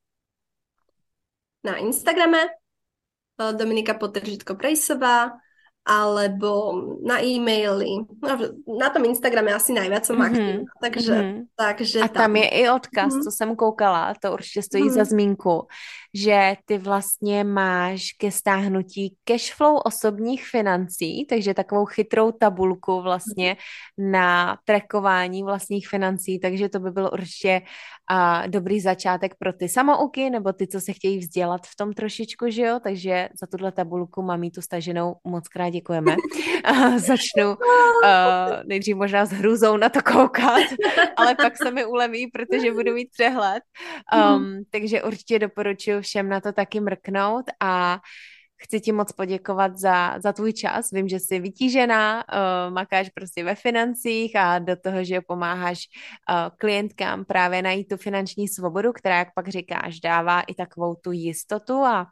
na Instagrame uh, Dominika Podržitko Prejsová alebo na e-maily. Na tom Instagrame asi najviac som aktivná. Mm-hmm. Takže, mm-hmm. takže a tam, tam je i odkaz, mm-hmm. co jsem koukala, to určitě stojí mm-hmm. za zmínku, že ty vlastně máš ke stáhnutí cashflow osobních financí, takže takovou chytrou tabulku vlastně mm-hmm. na trackování vlastních financí, takže to by bylo určitě uh, dobrý začátek pro ty samouky, nebo ty, co se chtějí vzdělat v tom trošičku, že jo? Takže za tuhle tabulku mám jí tu staženou moc krát. Děkujeme. Uh, začnu uh, nejdřív možná s hrůzou na to koukat, ale pak se mi uleví, protože budu mít přehled. Um, takže určitě doporučuji všem na to taky mrknout a chci ti moc poděkovat za, za tvůj čas. Vím, že jsi vytížená, uh, makáš prostě ve financích a do toho, že pomáháš uh, klientkám právě najít tu finanční svobodu, která, jak pak říkáš, dává i takovou tu jistotu a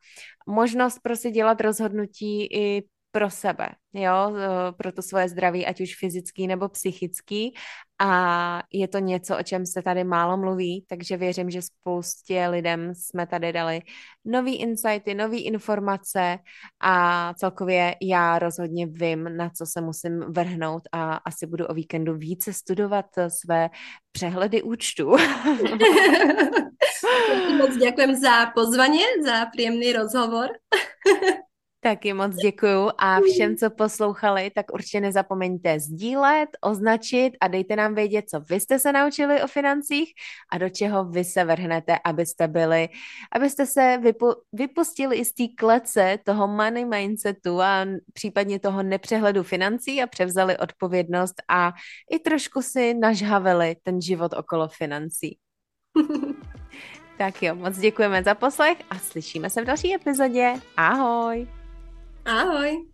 možnost prostě dělat rozhodnutí i pro sebe, jo, pro to svoje zdraví, ať už fyzický nebo psychický a je to něco, o čem se tady málo mluví, takže věřím, že spoustě lidem jsme tady dali nový insighty, nový informace a celkově já rozhodně vím, na co se musím vrhnout a asi budu o víkendu více studovat své přehledy účtů. Moc děkujem za pozvání, za příjemný rozhovor. Taky moc děkuju a všem, co poslouchali, tak určitě nezapomeňte sdílet, označit a dejte nám vědět, co vy jste se naučili o financích a do čeho vy se vrhnete, abyste byli, abyste se vypu, vypustili i z té klece toho money mindsetu a případně toho nepřehledu financí a převzali odpovědnost a i trošku si nažhavili ten život okolo financí. Tak jo, moc děkujeme za poslech a slyšíme se v další epizodě. Ahoj! Ahoj!